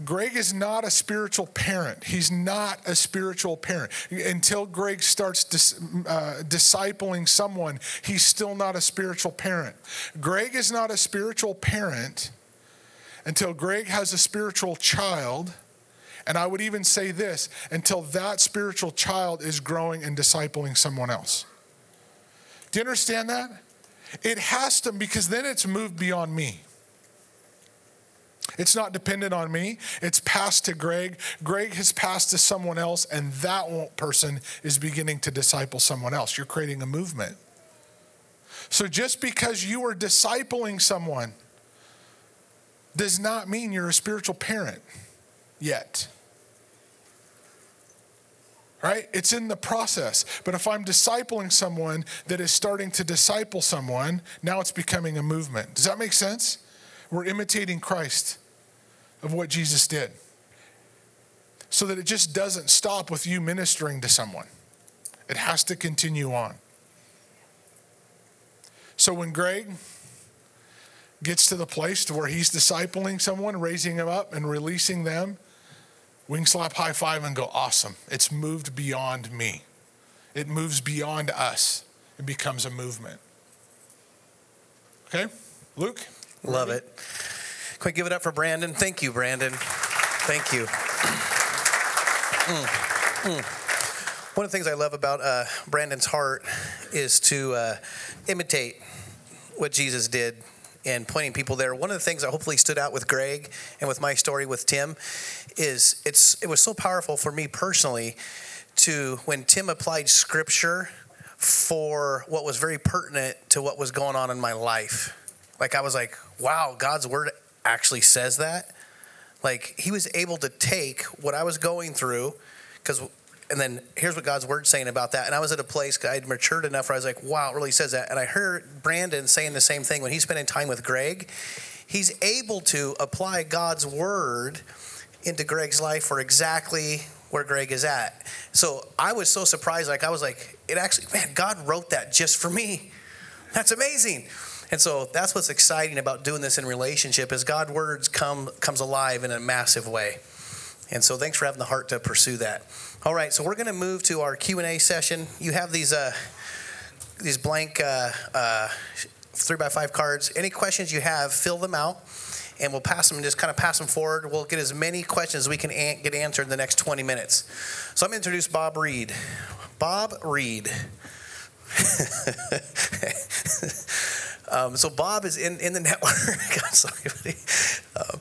Greg is not a spiritual parent. He's not a spiritual parent. Until Greg starts dis, uh, discipling someone, he's still not a spiritual parent. Greg is not a spiritual parent until Greg has a spiritual child. And I would even say this, until that spiritual child is growing and discipling someone else. Do you understand that? It has to, because then it's moved beyond me. It's not dependent on me. It's passed to Greg. Greg has passed to someone else, and that person is beginning to disciple someone else. You're creating a movement. So just because you are discipling someone does not mean you're a spiritual parent yet. Right? It's in the process. But if I'm discipling someone that is starting to disciple someone, now it's becoming a movement. Does that make sense? We're imitating Christ of what Jesus did, so that it just doesn't stop with you ministering to someone. It has to continue on. So when Greg gets to the place to where he's discipling someone, raising him up and releasing them, we can slap high five and go, awesome. It's moved beyond me. It moves beyond us. It becomes a movement. Okay, Luke? Love it. Quick, give it up for Brandon. Thank you, Brandon. Thank you. Mm, mm. One of the things I love about uh, Brandon's heart is to uh, imitate what Jesus did and pointing people there. One of the things that hopefully stood out with Greg and with my story with Tim is it's it was so powerful for me personally to, when Tim applied scripture for what was very pertinent to what was going on in my life. Like, I was like, wow, God's word actually says that. Like, he was able to take what I was going through, because, and then here's what God's word's saying about that. And I was at a place, I had matured enough where I was like, wow, it really says that. And I heard Brandon saying the same thing when he's spending time with Greg. He's able to apply God's word into Greg's life for exactly where Greg is at. So I was so surprised. Like, I was like, it actually, man, God wrote that just for me. That's amazing. And so that's what's exciting about doing this in relationship, is God's words come comes alive in a massive way. And so thanks for having the heart to pursue that. All right, so we're going to move to our Q and A session. You have these uh, these blank uh, uh, three by five cards. Any questions you have, fill them out, and we'll pass them, just kind of pass them forward. We'll get as many questions as we can an- get answered in the next twenty minutes. So I'm going to introduce Bob Reed. Bob Reed. Um, so Bob is in, in the network. I'm sorry, buddy. Um,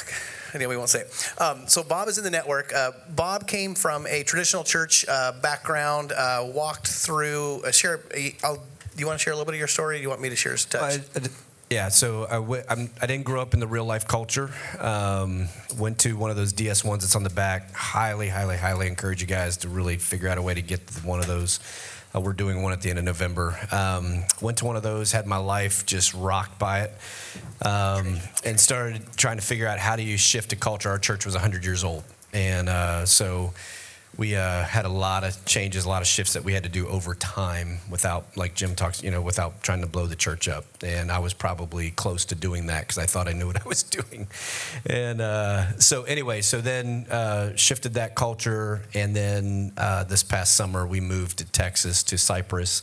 okay. Anyway, we won't say it. Um, so Bob is in the network. Uh, Bob came from a traditional church uh, background, uh, walked through a share. I'll, do you want to share a little bit of your story? Or do you want me to share his touch? I, I, yeah, so I, w- I'm, I didn't grow up in the real life culture. Um, went to one of those D S ones that's on the back. Highly, highly, highly encourage you guys to really figure out a way to get one of those. Uh, we're doing one at the end of November. Um, went to one of those, had my life just rocked by it, um, and started trying to figure out, how do you shift a culture? Our church was one hundred years old. And uh, so we uh, had a lot of changes, a lot of shifts that we had to do over time without, like Jim talks, you know, without trying to blow the church up. And I was probably close to doing that because I thought I knew what I was doing. And uh, so anyway, so then uh, shifted that culture. And then uh, this past summer, we moved to Texas, to Cyprus.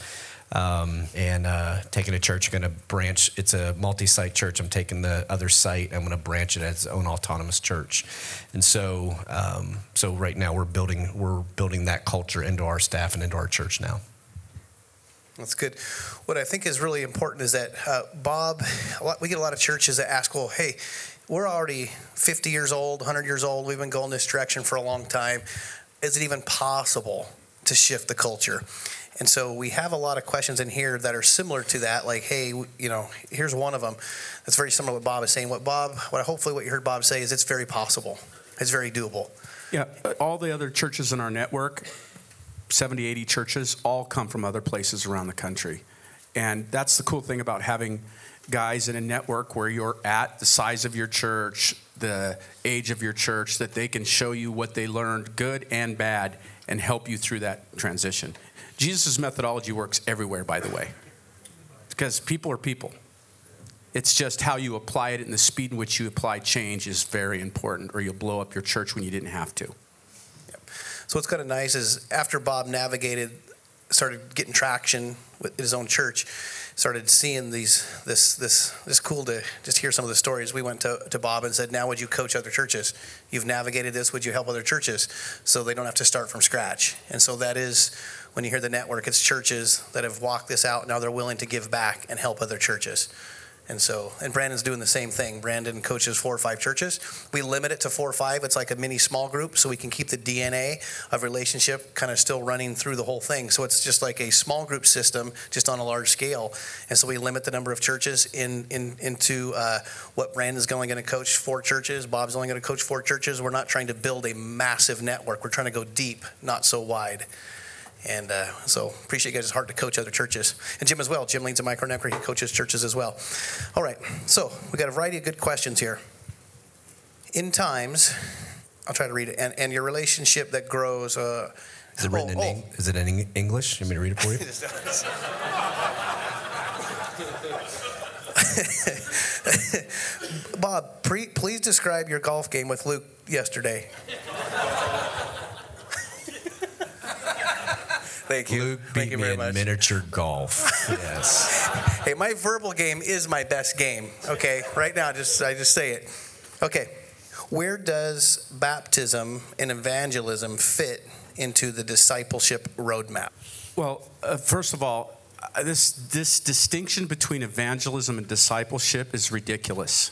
Um, and uh, taking a church, going to branch. It's a multi-site church. I'm taking the other site. I'm going to branch it as its own autonomous church. And so, um, so right now we're building we're building that culture into our staff and into our church now. That's good. What I think is really important is that uh, Bob, a lot, we get a lot of churches that ask, "Well, hey, we're already fifty years old, one hundred years old. We've been going this direction for a long time. Is it even possible to shift the culture?" And so we have a lot of questions in here that are similar to that, like, hey, you know, here's one of them that's very similar to what Bob is saying. What Bob, what hopefully what you heard Bob say is it's very possible. It's very doable. Yeah, all the other churches in our network, seventy, eighty churches, all come from other places around the country. And that's the cool thing about having guys in a network where you're at, the size of your church, the age of your church, that they can show you what they learned, good and bad, and help you through that transition. Jesus' methodology works everywhere, by the way, because people are people. It's just how you apply it and the speed in which you apply change is very important, or you'll blow up your church when you didn't have to. Yep. So what's kind of nice is after Bob navigated, started getting traction with his own church, started seeing these, this, this, it's cool to just hear some of the stories. We went to, to Bob and said, now would you coach other churches? You've navigated this, would you help other churches so they don't have to start from scratch? And so that is, when you hear the network, it's churches that have walked this out. Now they're willing to give back and help other churches. And so, and Brandon's doing the same thing. Brandon coaches four or five churches. We limit it to four or five. It's like a mini small group, so we can keep the D N A of relationship kind of still running through the whole thing. So it's just like a small group system, just on a large scale. And so we limit the number of churches in, in into uh, what Brandon's only going to coach four churches. Bob's only going to coach four churches. We're not trying to build a massive network. We're trying to go deep, not so wide. And uh, so appreciate you guys. It's hard to coach other churches. And Jim as well. Jim leads a micro network. He coaches churches as well. All right. So we got a variety of good questions here. In times, I'll try to read it. And, and your relationship that grows. Uh, is it written oh, in oh. Is it in English? You want me to read it for you? Bob, pre- please describe your golf game with Luke yesterday. Thank you. Luke beat Thank you me very in much. Miniature golf. Yes. Hey, my verbal game is my best game. Okay, right now, just I just say it. Okay, where does baptism and evangelism fit into the discipleship roadmap? Well, uh, first of all, this this distinction between evangelism and discipleship is ridiculous.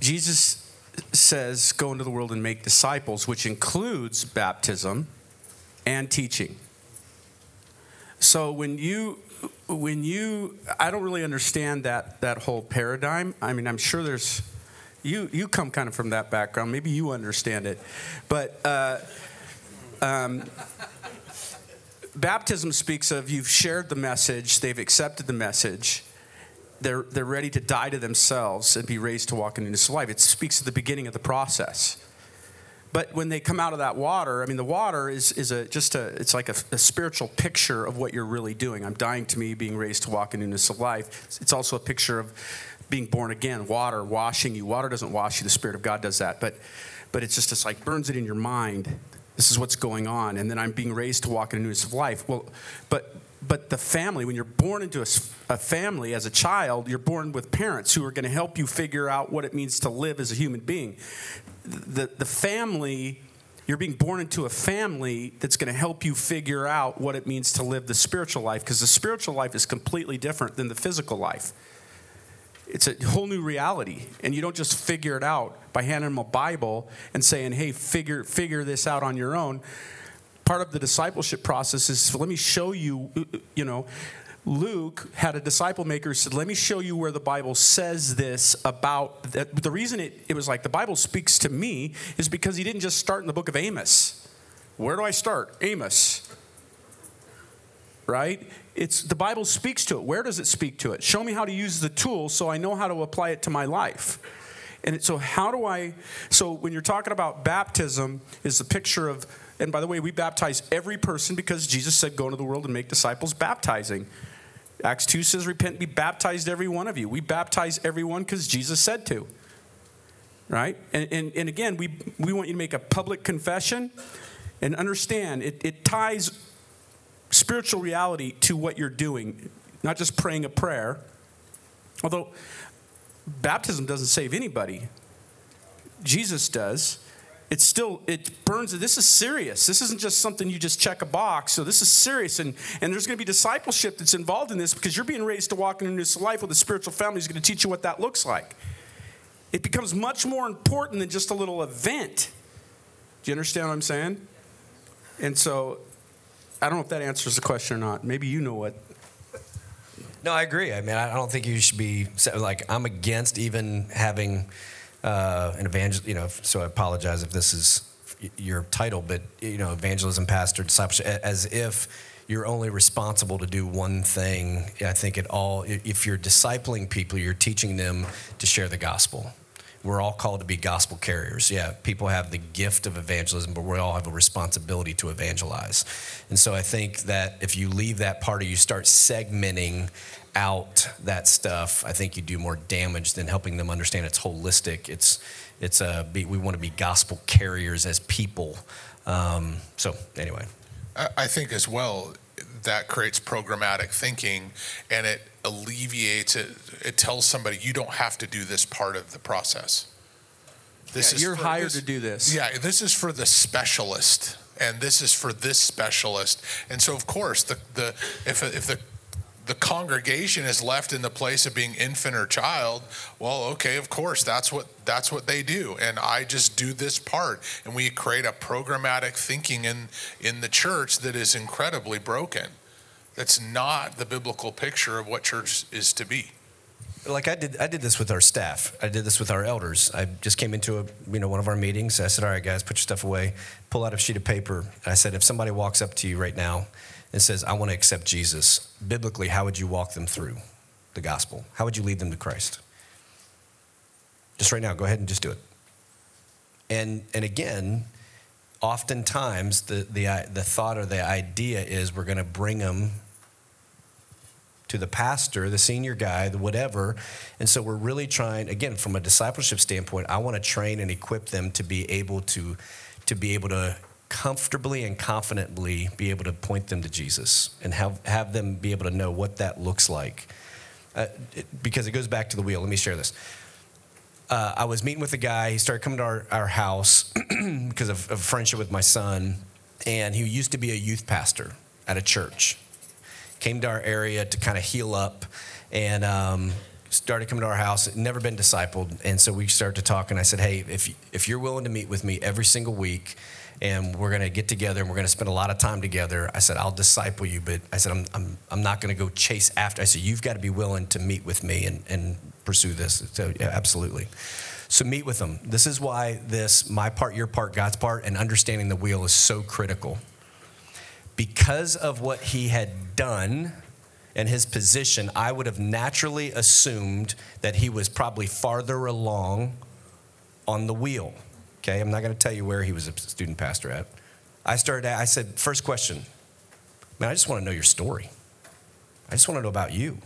Jesus says, "Go into the world and make disciples," which includes baptism and teaching. So when you, when you, I don't really understand that that whole paradigm. I mean, I'm sure there's, you you come kind of from that background. Maybe you understand it, but uh, um, baptism speaks of you've shared the message, they've accepted the message, they're they're ready to die to themselves and be raised to walk in newness of life. It speaks of the beginning of the process. But when they come out of that water, I mean, the water is is a just a, it's like a, a spiritual picture of what you're really doing. I'm dying to me, being raised to walk in newness of life. It's also a picture of being born again, water washing you. Water doesn't wash you, the Spirit of God does that. But but it's just, it's like burns it in your mind. This is what's going on. And then I'm being raised to walk in newness of life. Well, but but the family, when you're born into a, a family as a child, you're born with parents who are going to help you figure out what it means to live as a human being. The the family, you're being born into a family that's going to help you figure out what it means to live the spiritual life, because the spiritual life is completely different than the physical life. It's a whole new reality, and you don't just figure it out by handing them a Bible and saying, hey, figure figure this out on your own. Part of the discipleship process is, let me show you, you know, Luke had a disciple maker who said, let me show you where the Bible says this about that. The reason it, it was like the Bible speaks to me is because he didn't just start in the book of Amos. Where do I start? Amos. Right? It's the Bible speaks to it. Where does it speak to it? Show me how to use the tool so I know how to apply it to my life. And so how do I, so when you're talking about baptism is the picture of, and by the way, we baptize every person because Jesus said, go into the world and make disciples, baptizing. Acts two says, repent and be baptized every one of you. We baptize everyone because Jesus said to, right? And, and, and again, we, we want you to make a public confession and understand it, it ties spiritual reality to what you're doing, not just praying a prayer. Although baptism doesn't save anybody. Jesus does. It's still, it burns. This is serious. This isn't just something you just check a box. So this is serious. And, and there's going to be discipleship that's involved in this because you're being raised to walk into this life with a spiritual family who's going to teach you what that looks like. It becomes much more important than just a little event. Do you understand what I'm saying? And so I don't know if that answers the question or not. Maybe you know what. No, I agree. I mean, I don't think you should be like, I'm against even having uh, an evangelist, you know, so I apologize if this is your title, but, you know, evangelism, pastor, discipleship, as if you're only responsible to do one thing. I think it all, if you're discipling people, you're teaching them to share the gospel. We're all called to be gospel carriers. Yeah, people have the gift of evangelism, but we all have a responsibility to evangelize. And so I think that if you leave that part or you start segmenting out that stuff, I think you do more damage than helping them understand it's holistic. It's it's a, we want to be gospel carriers as people. Um, so anyway. I think as well, that creates programmatic thinking, and it alleviates it. It tells somebody you don't have to do this part of the process. This yeah, is you're hired this, to do this. Yeah, this is for the specialist, and this is for this specialist. And so, of course, the the if if the the congregation is left in the place of being infant or child, well, okay, of course, that's what that's what they do, and I just do this part, and we create a programmatic thinking in in the church that is incredibly broken. That's not the biblical picture of what church is to be. Like I did, I did this with our staff. I did this with our elders. I just came into a, you know, one of our meetings. I said, all right, guys, put your stuff away. Pull out a sheet of paper. I said, if somebody walks up to you right now and says, I want to accept Jesus, biblically, how would you walk them through the gospel? How would you lead them to Christ? Just right now, go ahead and just do it. And and again, oftentimes the the the thought or the idea is we're going to bring them to the pastor, the senior guy, the whatever. And so we're really trying, again, from a discipleship standpoint, I want to train and equip them to be able to, to be able to comfortably and confidently be able to point them to Jesus and have, have them be able to know what that looks like. Uh, it, because it goes back to the wheel. Let me share this. Uh, I was meeting with a guy. He started coming to our, our house because of, of friendship with my son. And he used to be a youth pastor at a church. Came to our area to kind of heal up and um, started coming to our house, never been discipled. And so we started to talk, and I said, hey, if if you're willing to meet with me every single week and we're going to get together and we're going to spend a lot of time together, I said, I'll disciple you. But I said, I'm I'm, I'm not going to go chase after. I said, you've got to be willing to meet with me and, and pursue this. So yeah, absolutely. So meet with them. This is why this my part, your part, God's part, and understanding the wheel is so critical. Because of what he had done and his position, I would have naturally assumed that he was probably farther along on the wheel. Okay, I'm not going to tell you where he was a student pastor at. I started, I said, first question, man, I just want to know your story. I just want to know about you.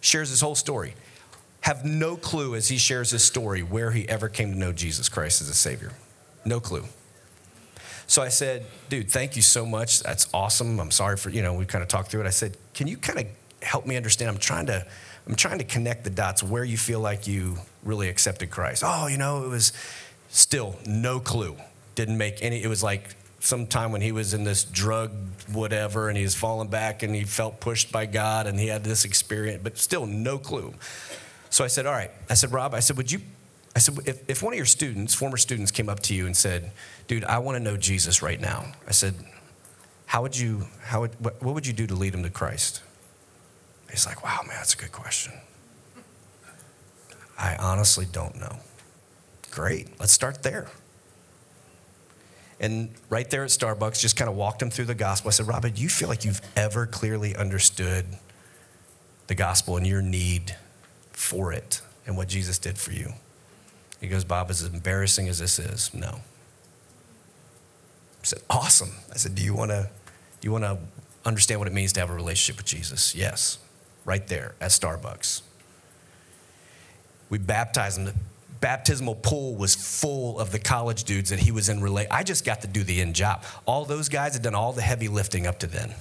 Shares his whole story. Have no clue as he shares his story where he ever came to know Jesus Christ as a Savior. No clue. So I said, dude, thank you so much. That's awesome. I'm sorry for, you know, we kind of talked through it. I said, can you kind of help me understand? I'm trying to, I'm trying to connect the dots where you feel like you really accepted Christ. Oh, you know, it was still no clue. Didn't make any, it was like sometime when he was in this drug whatever and he was falling back and he felt pushed by God and he had this experience, but still no clue. So I said, all right. I said, Rob, I said, would you, I said, if, if one of your students, former students came up to you and said, dude, I want to know Jesus right now. I said, how would you, how would, what, what would you do to lead him to Christ? He's like, wow, man, that's a good question. I honestly don't know. Great. Let's start there. And right there at Starbucks, just kind of walked him through the gospel. I said, Robin, do you feel like you've ever clearly understood the gospel and your need for it and what Jesus did for you? He goes, Bob, as embarrassing as this is, no. I said, awesome. I said, do you want to do you want to understand what it means to have a relationship with Jesus? Yes, right there at Starbucks. We baptized him. The baptismal pool was full of the college dudes that he was in. Relate. I just got to do the end job. All those guys had done all the heavy lifting up to then.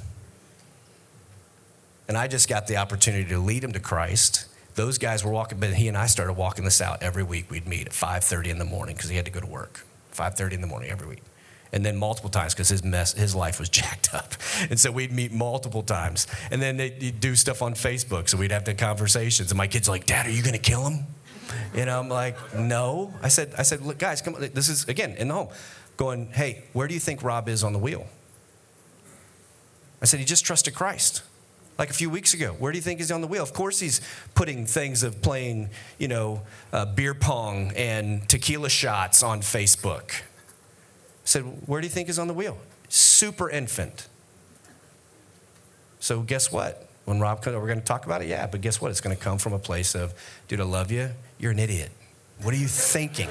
And I just got the opportunity to lead him to Christ. Those guys were walking, but he and I started walking this out every week. We'd meet at five thirty in the morning because he had to go to work. five thirty in the morning every week. And then multiple times because his mess, his life was jacked up. And so we'd meet multiple times. And then they'd do stuff on Facebook, so we'd have to have conversations. And my kids are like, Dad, are you going to kill him? You know, I'm like, no. I said, I said, look, guys, come on. This is, again, in the home. Going, hey, where do you think Rob is on the wheel? I said, he just trusted Christ. Like a few weeks ago, where do you think he's on the wheel? Of course he's putting things of playing, you know, uh, beer pong and tequila shots on Facebook. I said, where do you think he's on the wheel? Super infant. So guess what? When Rob comes, we're going to talk about it? Yeah, but guess what? It's going to come from a place of, dude, I love you. You're an idiot. What are you thinking?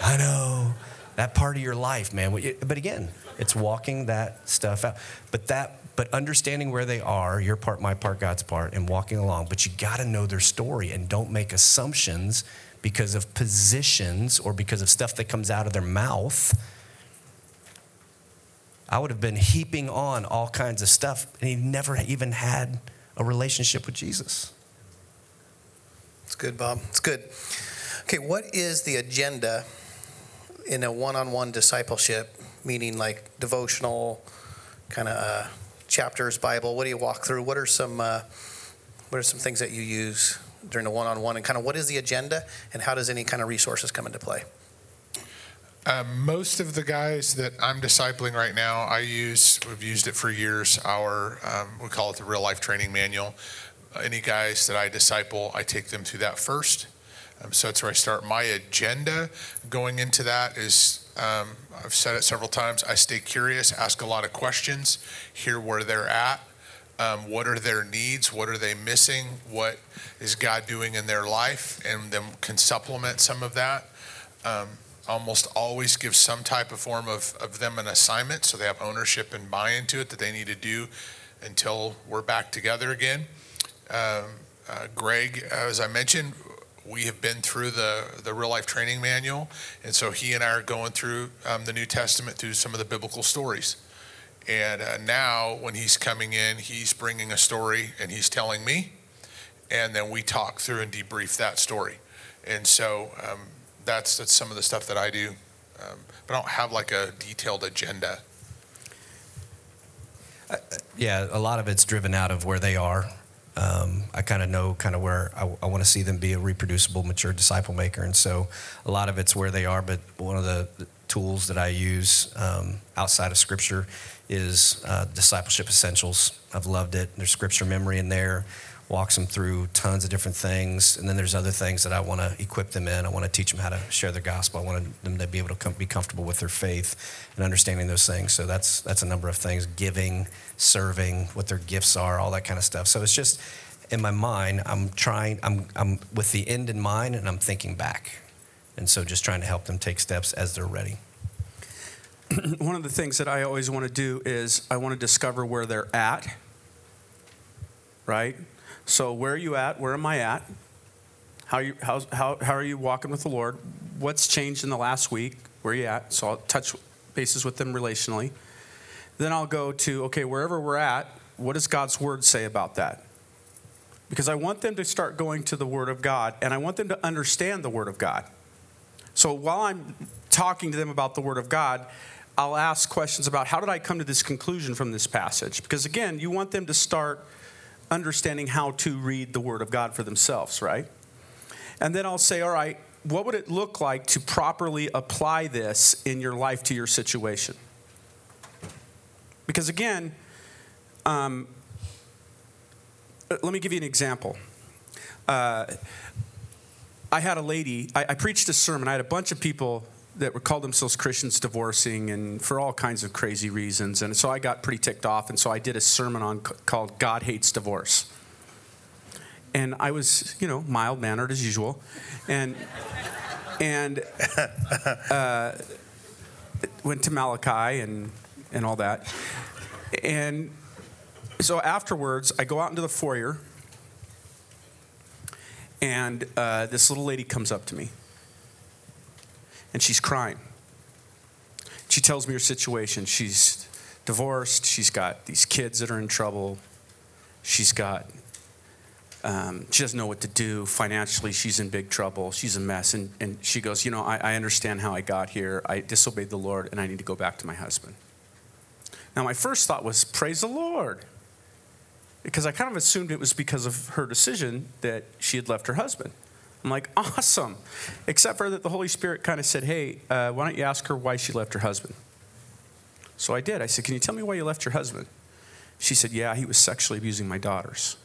I know. That part of your life, man. But again, it's walking that stuff out. But that... But understanding where they are, your part, my part, God's part, and walking along. But you got to know their story and don't make assumptions because of positions or because of stuff that comes out of their mouth. I would have been heaping on all kinds of stuff, and he never even had a relationship with Jesus. It's good, Bob. It's good. Okay, what is the agenda in a one-on-one discipleship, meaning like devotional, kind of... Uh, chapters, Bible, what do you walk through? What are some uh, what are some things that you use during the one-on-one, and kind of what is the agenda, and how does any kind of resources come into play? Uh, most of the guys that I'm discipling right now, I use, we've used it for years, our, um, we call it the Real Life Training Manual. Any guys that I disciple, I take them through that first. Um, so that's where I start. My agenda going into that is... Um, I've said it several times. I stay curious, ask a lot of questions, hear where they're at, um, what are their needs, what are they missing, what is God doing in their life, and then can supplement some of that. Um, almost always give some type of form of, of them an assignment so they have ownership and buy-in to it that they need to do until we're back together again. Um, uh, Greg, as I mentioned, we have been through the, the Real Life Training Manual, and so he and I are going through um, the New Testament through some of the biblical stories. And uh, now when he's coming in, he's bringing a story and he's telling me, and then we talk through and debrief that story. And so um, that's, that's some of the stuff that I do. Um, but I don't have like a detailed agenda. Uh, yeah, a lot of it's driven out of where they are. Um, I kind of know kind of where I, I want to see them be a reproducible, mature disciple maker. And so a lot of it's where they are. But one of the, the tools that I use um, outside of Scripture is uh, Discipleship Essentials. I've loved it. There's Scripture memory in there, walks them through tons of different things. And then there's other things that I want to equip them in. I want to teach them how to share the gospel. I want them to be able to com- be comfortable with their faith and understanding those things. So that's that's a number of things, giving, serving, what their gifts are, all that kind of stuff. So it's just in my mind, I'm trying, I'm I'm with the end in mind, and I'm thinking back. And so just trying to help them take steps as they're ready. One of the things that I always want to do is I want to discover where they're at, right? So where are you at? Where am I at? How are you, how, how, how are you walking with the Lord? What's changed in the last week? Where are you at? So I'll touch bases with them relationally. Then I'll go to, okay, wherever we're at, what does God's word say about that? Because I want them to start going to the word of God, and I want them to understand the word of God. So while I'm talking to them about the word of God, I'll ask questions about how did I come to this conclusion from this passage? Because again, you want them to start understanding how to read the word of God for themselves, right? And then I'll say, all right, what would it look like to properly apply this in your life to your situation? Because again, um, let me give you an example. Uh, I had a lady, I, I preached a sermon. I had a bunch of people that were called themselves Christians divorcing and for all kinds of crazy reasons. And so I got pretty ticked off. And so I did a sermon on called God Hates Divorce. and I was, you know, mild-mannered as usual, and and uh, went to Malachi and and all that, and so afterwards I go out into the foyer, and uh, this little lady comes up to me, and she's crying. She tells me her situation. She's divorced. She's got these kids that are in trouble. She's got, um, she doesn't know what to do. Financially, she's in big trouble. She's a mess. And, and she goes, you know, I, I understand how I got here. I disobeyed the Lord, and I need to go back to my husband. Now, my first thought was, praise the Lord, because I kind of assumed it was because of her decision that she had left her husband. I'm like, awesome, except for that the Holy Spirit kind of said, hey, uh, why don't you ask her why she left her husband? So I did. I said, can you tell me why you left your husband? She said, yeah, he was sexually abusing my daughters.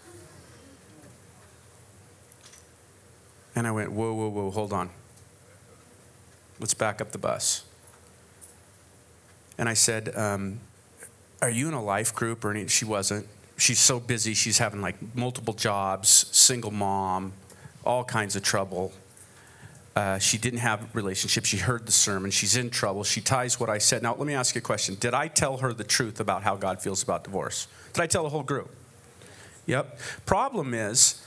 And I went, whoa, whoa, whoa, hold on. Let's back up the bus. And I said, um, are you in a life group or anything? She wasn't. She's so busy. She's having like multiple jobs, single mom, all kinds of trouble. Uh, she didn't have a relationship. She heard the sermon. She's in trouble. She ties what I said. Now, let me ask you a question. Did I tell her the truth about how God feels about divorce? Did I tell the whole group? Yep. Problem is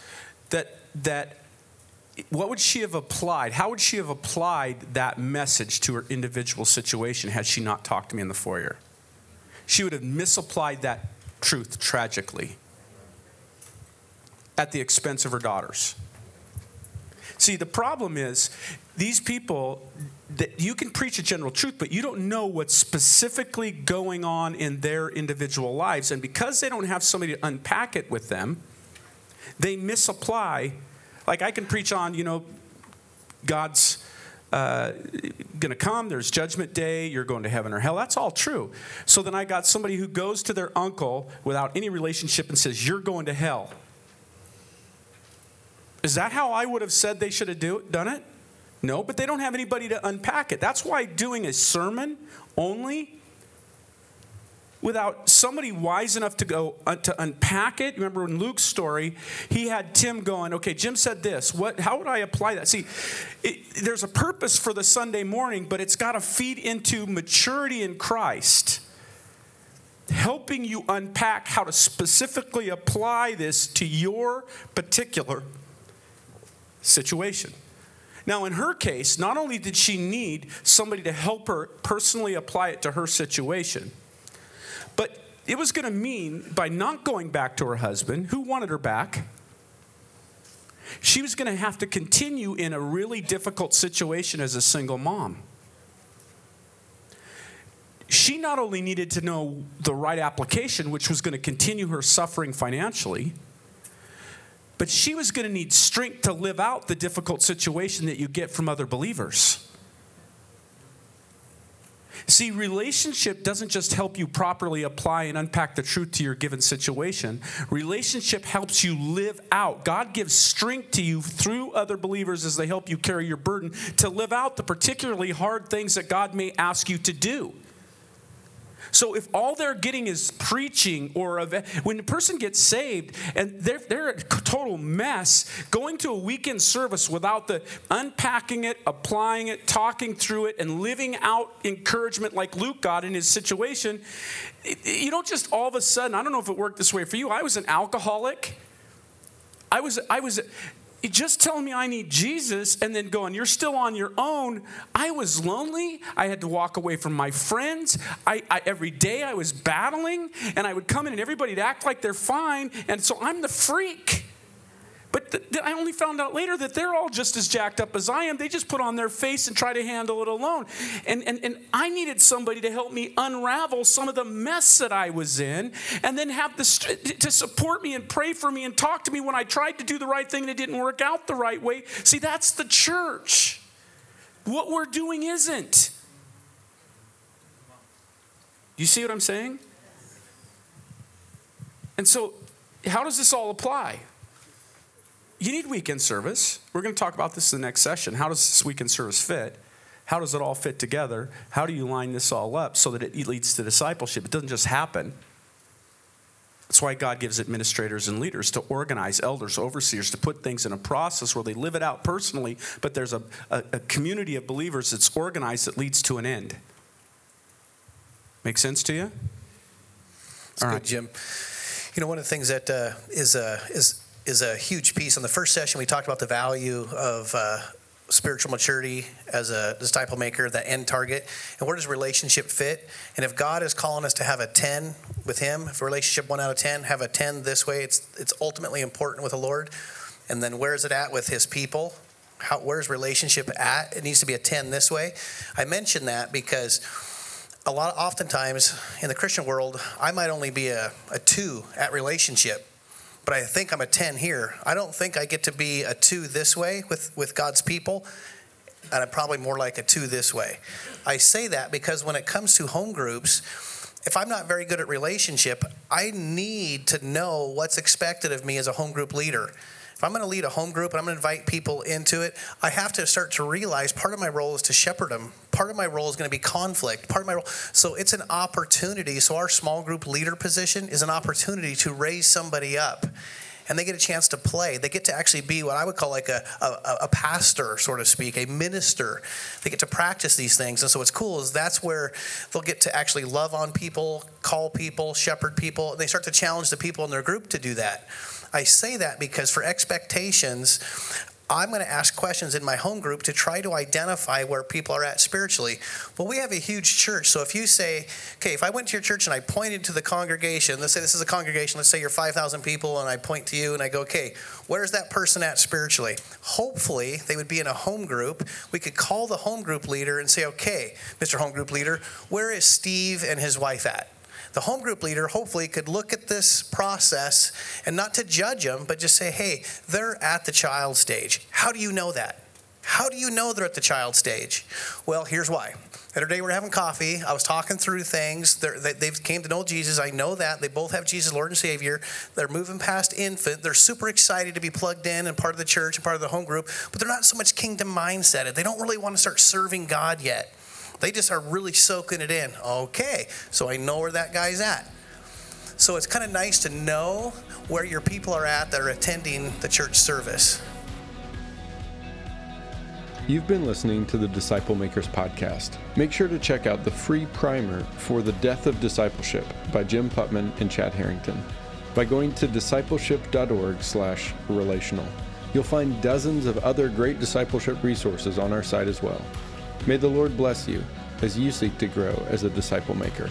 that that what would she have applied? How would she have applied that message to her individual situation had she not talked to me in the foyer? She would have misapplied that truth tragically at the expense of her daughters. See, the problem is these people, that you can preach a general truth, but you don't know what's specifically going on in their individual lives. And because they don't have somebody to unpack it with them, they misapply. Like I can preach on, you know, God's uh, going to come, there's judgment day, you're going to heaven or hell. That's all true. So then I got somebody who goes to their uncle without any relationship and says, you're going to hell. Is that how I would have said they should have do, done it? No, but they don't have anybody to unpack it. That's why doing a sermon only without somebody wise enough to go uh, to unpack it. Remember in Luke's story, he had Tim going, okay, Jim said this. What? How would I apply that? See, it, there's a purpose for the Sunday morning, but it's got to feed into maturity in Christ, helping you unpack how to specifically apply this to your particular situation. Now, in her case, not only did she need somebody to help her personally apply it to her situation, but it was going to mean by not going back to her husband, who wanted her back, she was going to have to continue in a really difficult situation as a single mom. She not only needed to know the right application, which was going to continue her suffering financially, but she was going to need strength to live out the difficult situation that you get from other believers. See, relationship doesn't just help you properly apply and unpack the truth to your given situation. Relationship helps you live out. God gives strength to you through other believers as they help you carry your burden to live out the particularly hard things that God may ask you to do. So if all they're getting is preaching, or a, when a person gets saved and they're, they're a total mess, going to a weekend service without the unpacking it, applying it, talking through it, and living out encouragement like Luke got in his situation, it, you don't just all of a sudden, I don't know if it worked this way for you. I was an alcoholic. I was, I was just telling me I need Jesus and then going, you're still on your own. I was lonely. I had to walk away from my friends. I, I every day I was battling, and I would come in and everybody would act like they're fine. And so I'm the freak. But th- th- I only found out later that they're all just as jacked up as I am. They just put on their face and try to handle it alone. And, and, and I needed somebody to help me unravel some of the mess that I was in, and then have the st- to support me and pray for me and talk to me when I tried to do the right thing and it didn't work out the right way. See, that's the church. What we're doing isn't. You see what I'm saying? And so how does this all apply? You need weekend service. We're going to talk about this in the next session. How does this weekend service fit? How does it all fit together? How do you line this all up so that it leads to discipleship? It doesn't just happen. That's why God gives administrators and leaders to organize, elders, overseers, to put things in a process where they live it out personally, but there's a, a, a community of believers that's organized that leads to an end. Make sense to you? That's All good, right. Jim. You know, one of the things that uh, is, uh, is, is a huge piece, on the first session we talked about the value of uh, spiritual maturity as a disciple maker, the end target, and where does relationship fit? And if God is calling us to have a ten with him, if a relationship one out of ten, have a ten this way, it's it's ultimately important with the Lord. And then where is it at with his people? How, where's relationship at? It needs to be a ten this way. I mention that because a lot, oftentimes in the Christian world, I might only be a, a two at relationship, but I think I'm a ten here. I don't think I get to be a two this way with, with God's people, and I'm probably more like a two this way. I say that because when it comes to home groups, if I'm not very good at relationship, I need to know what's expected of me as a home group leader. If I'm going to lead a home group and I'm going to invite people into it, I have to start to realize part of my role is to shepherd them. Part of my role is going to be conflict. Part of my role. So it's an opportunity. So our small group leader position is an opportunity to raise somebody up. And they get a chance to play. They get to actually be what I would call like a, a, a pastor, so to speak, a minister. They get to practice these things. And so what's cool is that's where they'll get to actually love on people, call people, shepherd people. And they start to challenge the people in their group to do that. I say that because for expectations, I'm going to ask questions in my home group to try to identify where people are at spiritually. Well, we have a huge church. So if you say, okay, if I went to your church and I pointed to the congregation, let's say this is a congregation, let's say you're five thousand people, and I point to you and I go, okay, where's that person at spiritually? Hopefully they would be in a home group. We could call the home group leader and say, okay, Mister Home Group Leader, where is Steve and his wife at? The home group leader hopefully could look at this process and not to judge them, but just say, hey, they're at the child stage. How do you know that? How do you know they're at the child stage? Well, here's why. The other day we were having coffee. I was talking through things. They're, they, they've came to know Jesus. I know that. They both have Jesus, Lord and Savior. They're moving past infant. They're super excited to be plugged in and part of the church and part of the home group, but they're not so much kingdom mindset. They don't really want to start serving God yet. They just are really soaking it in. Okay, so I know where that guy's at. So it's kind of nice to know where your people are at that are attending the church service. You've been listening to the Disciple Makers Podcast. Make sure to check out the free primer for The Death of Discipleship by Jim Putman and Chad Harrington by going to discipleship.org slash relational. You'll find dozens of other great discipleship resources on our site as well. May the Lord bless you as you seek to grow as a disciple maker.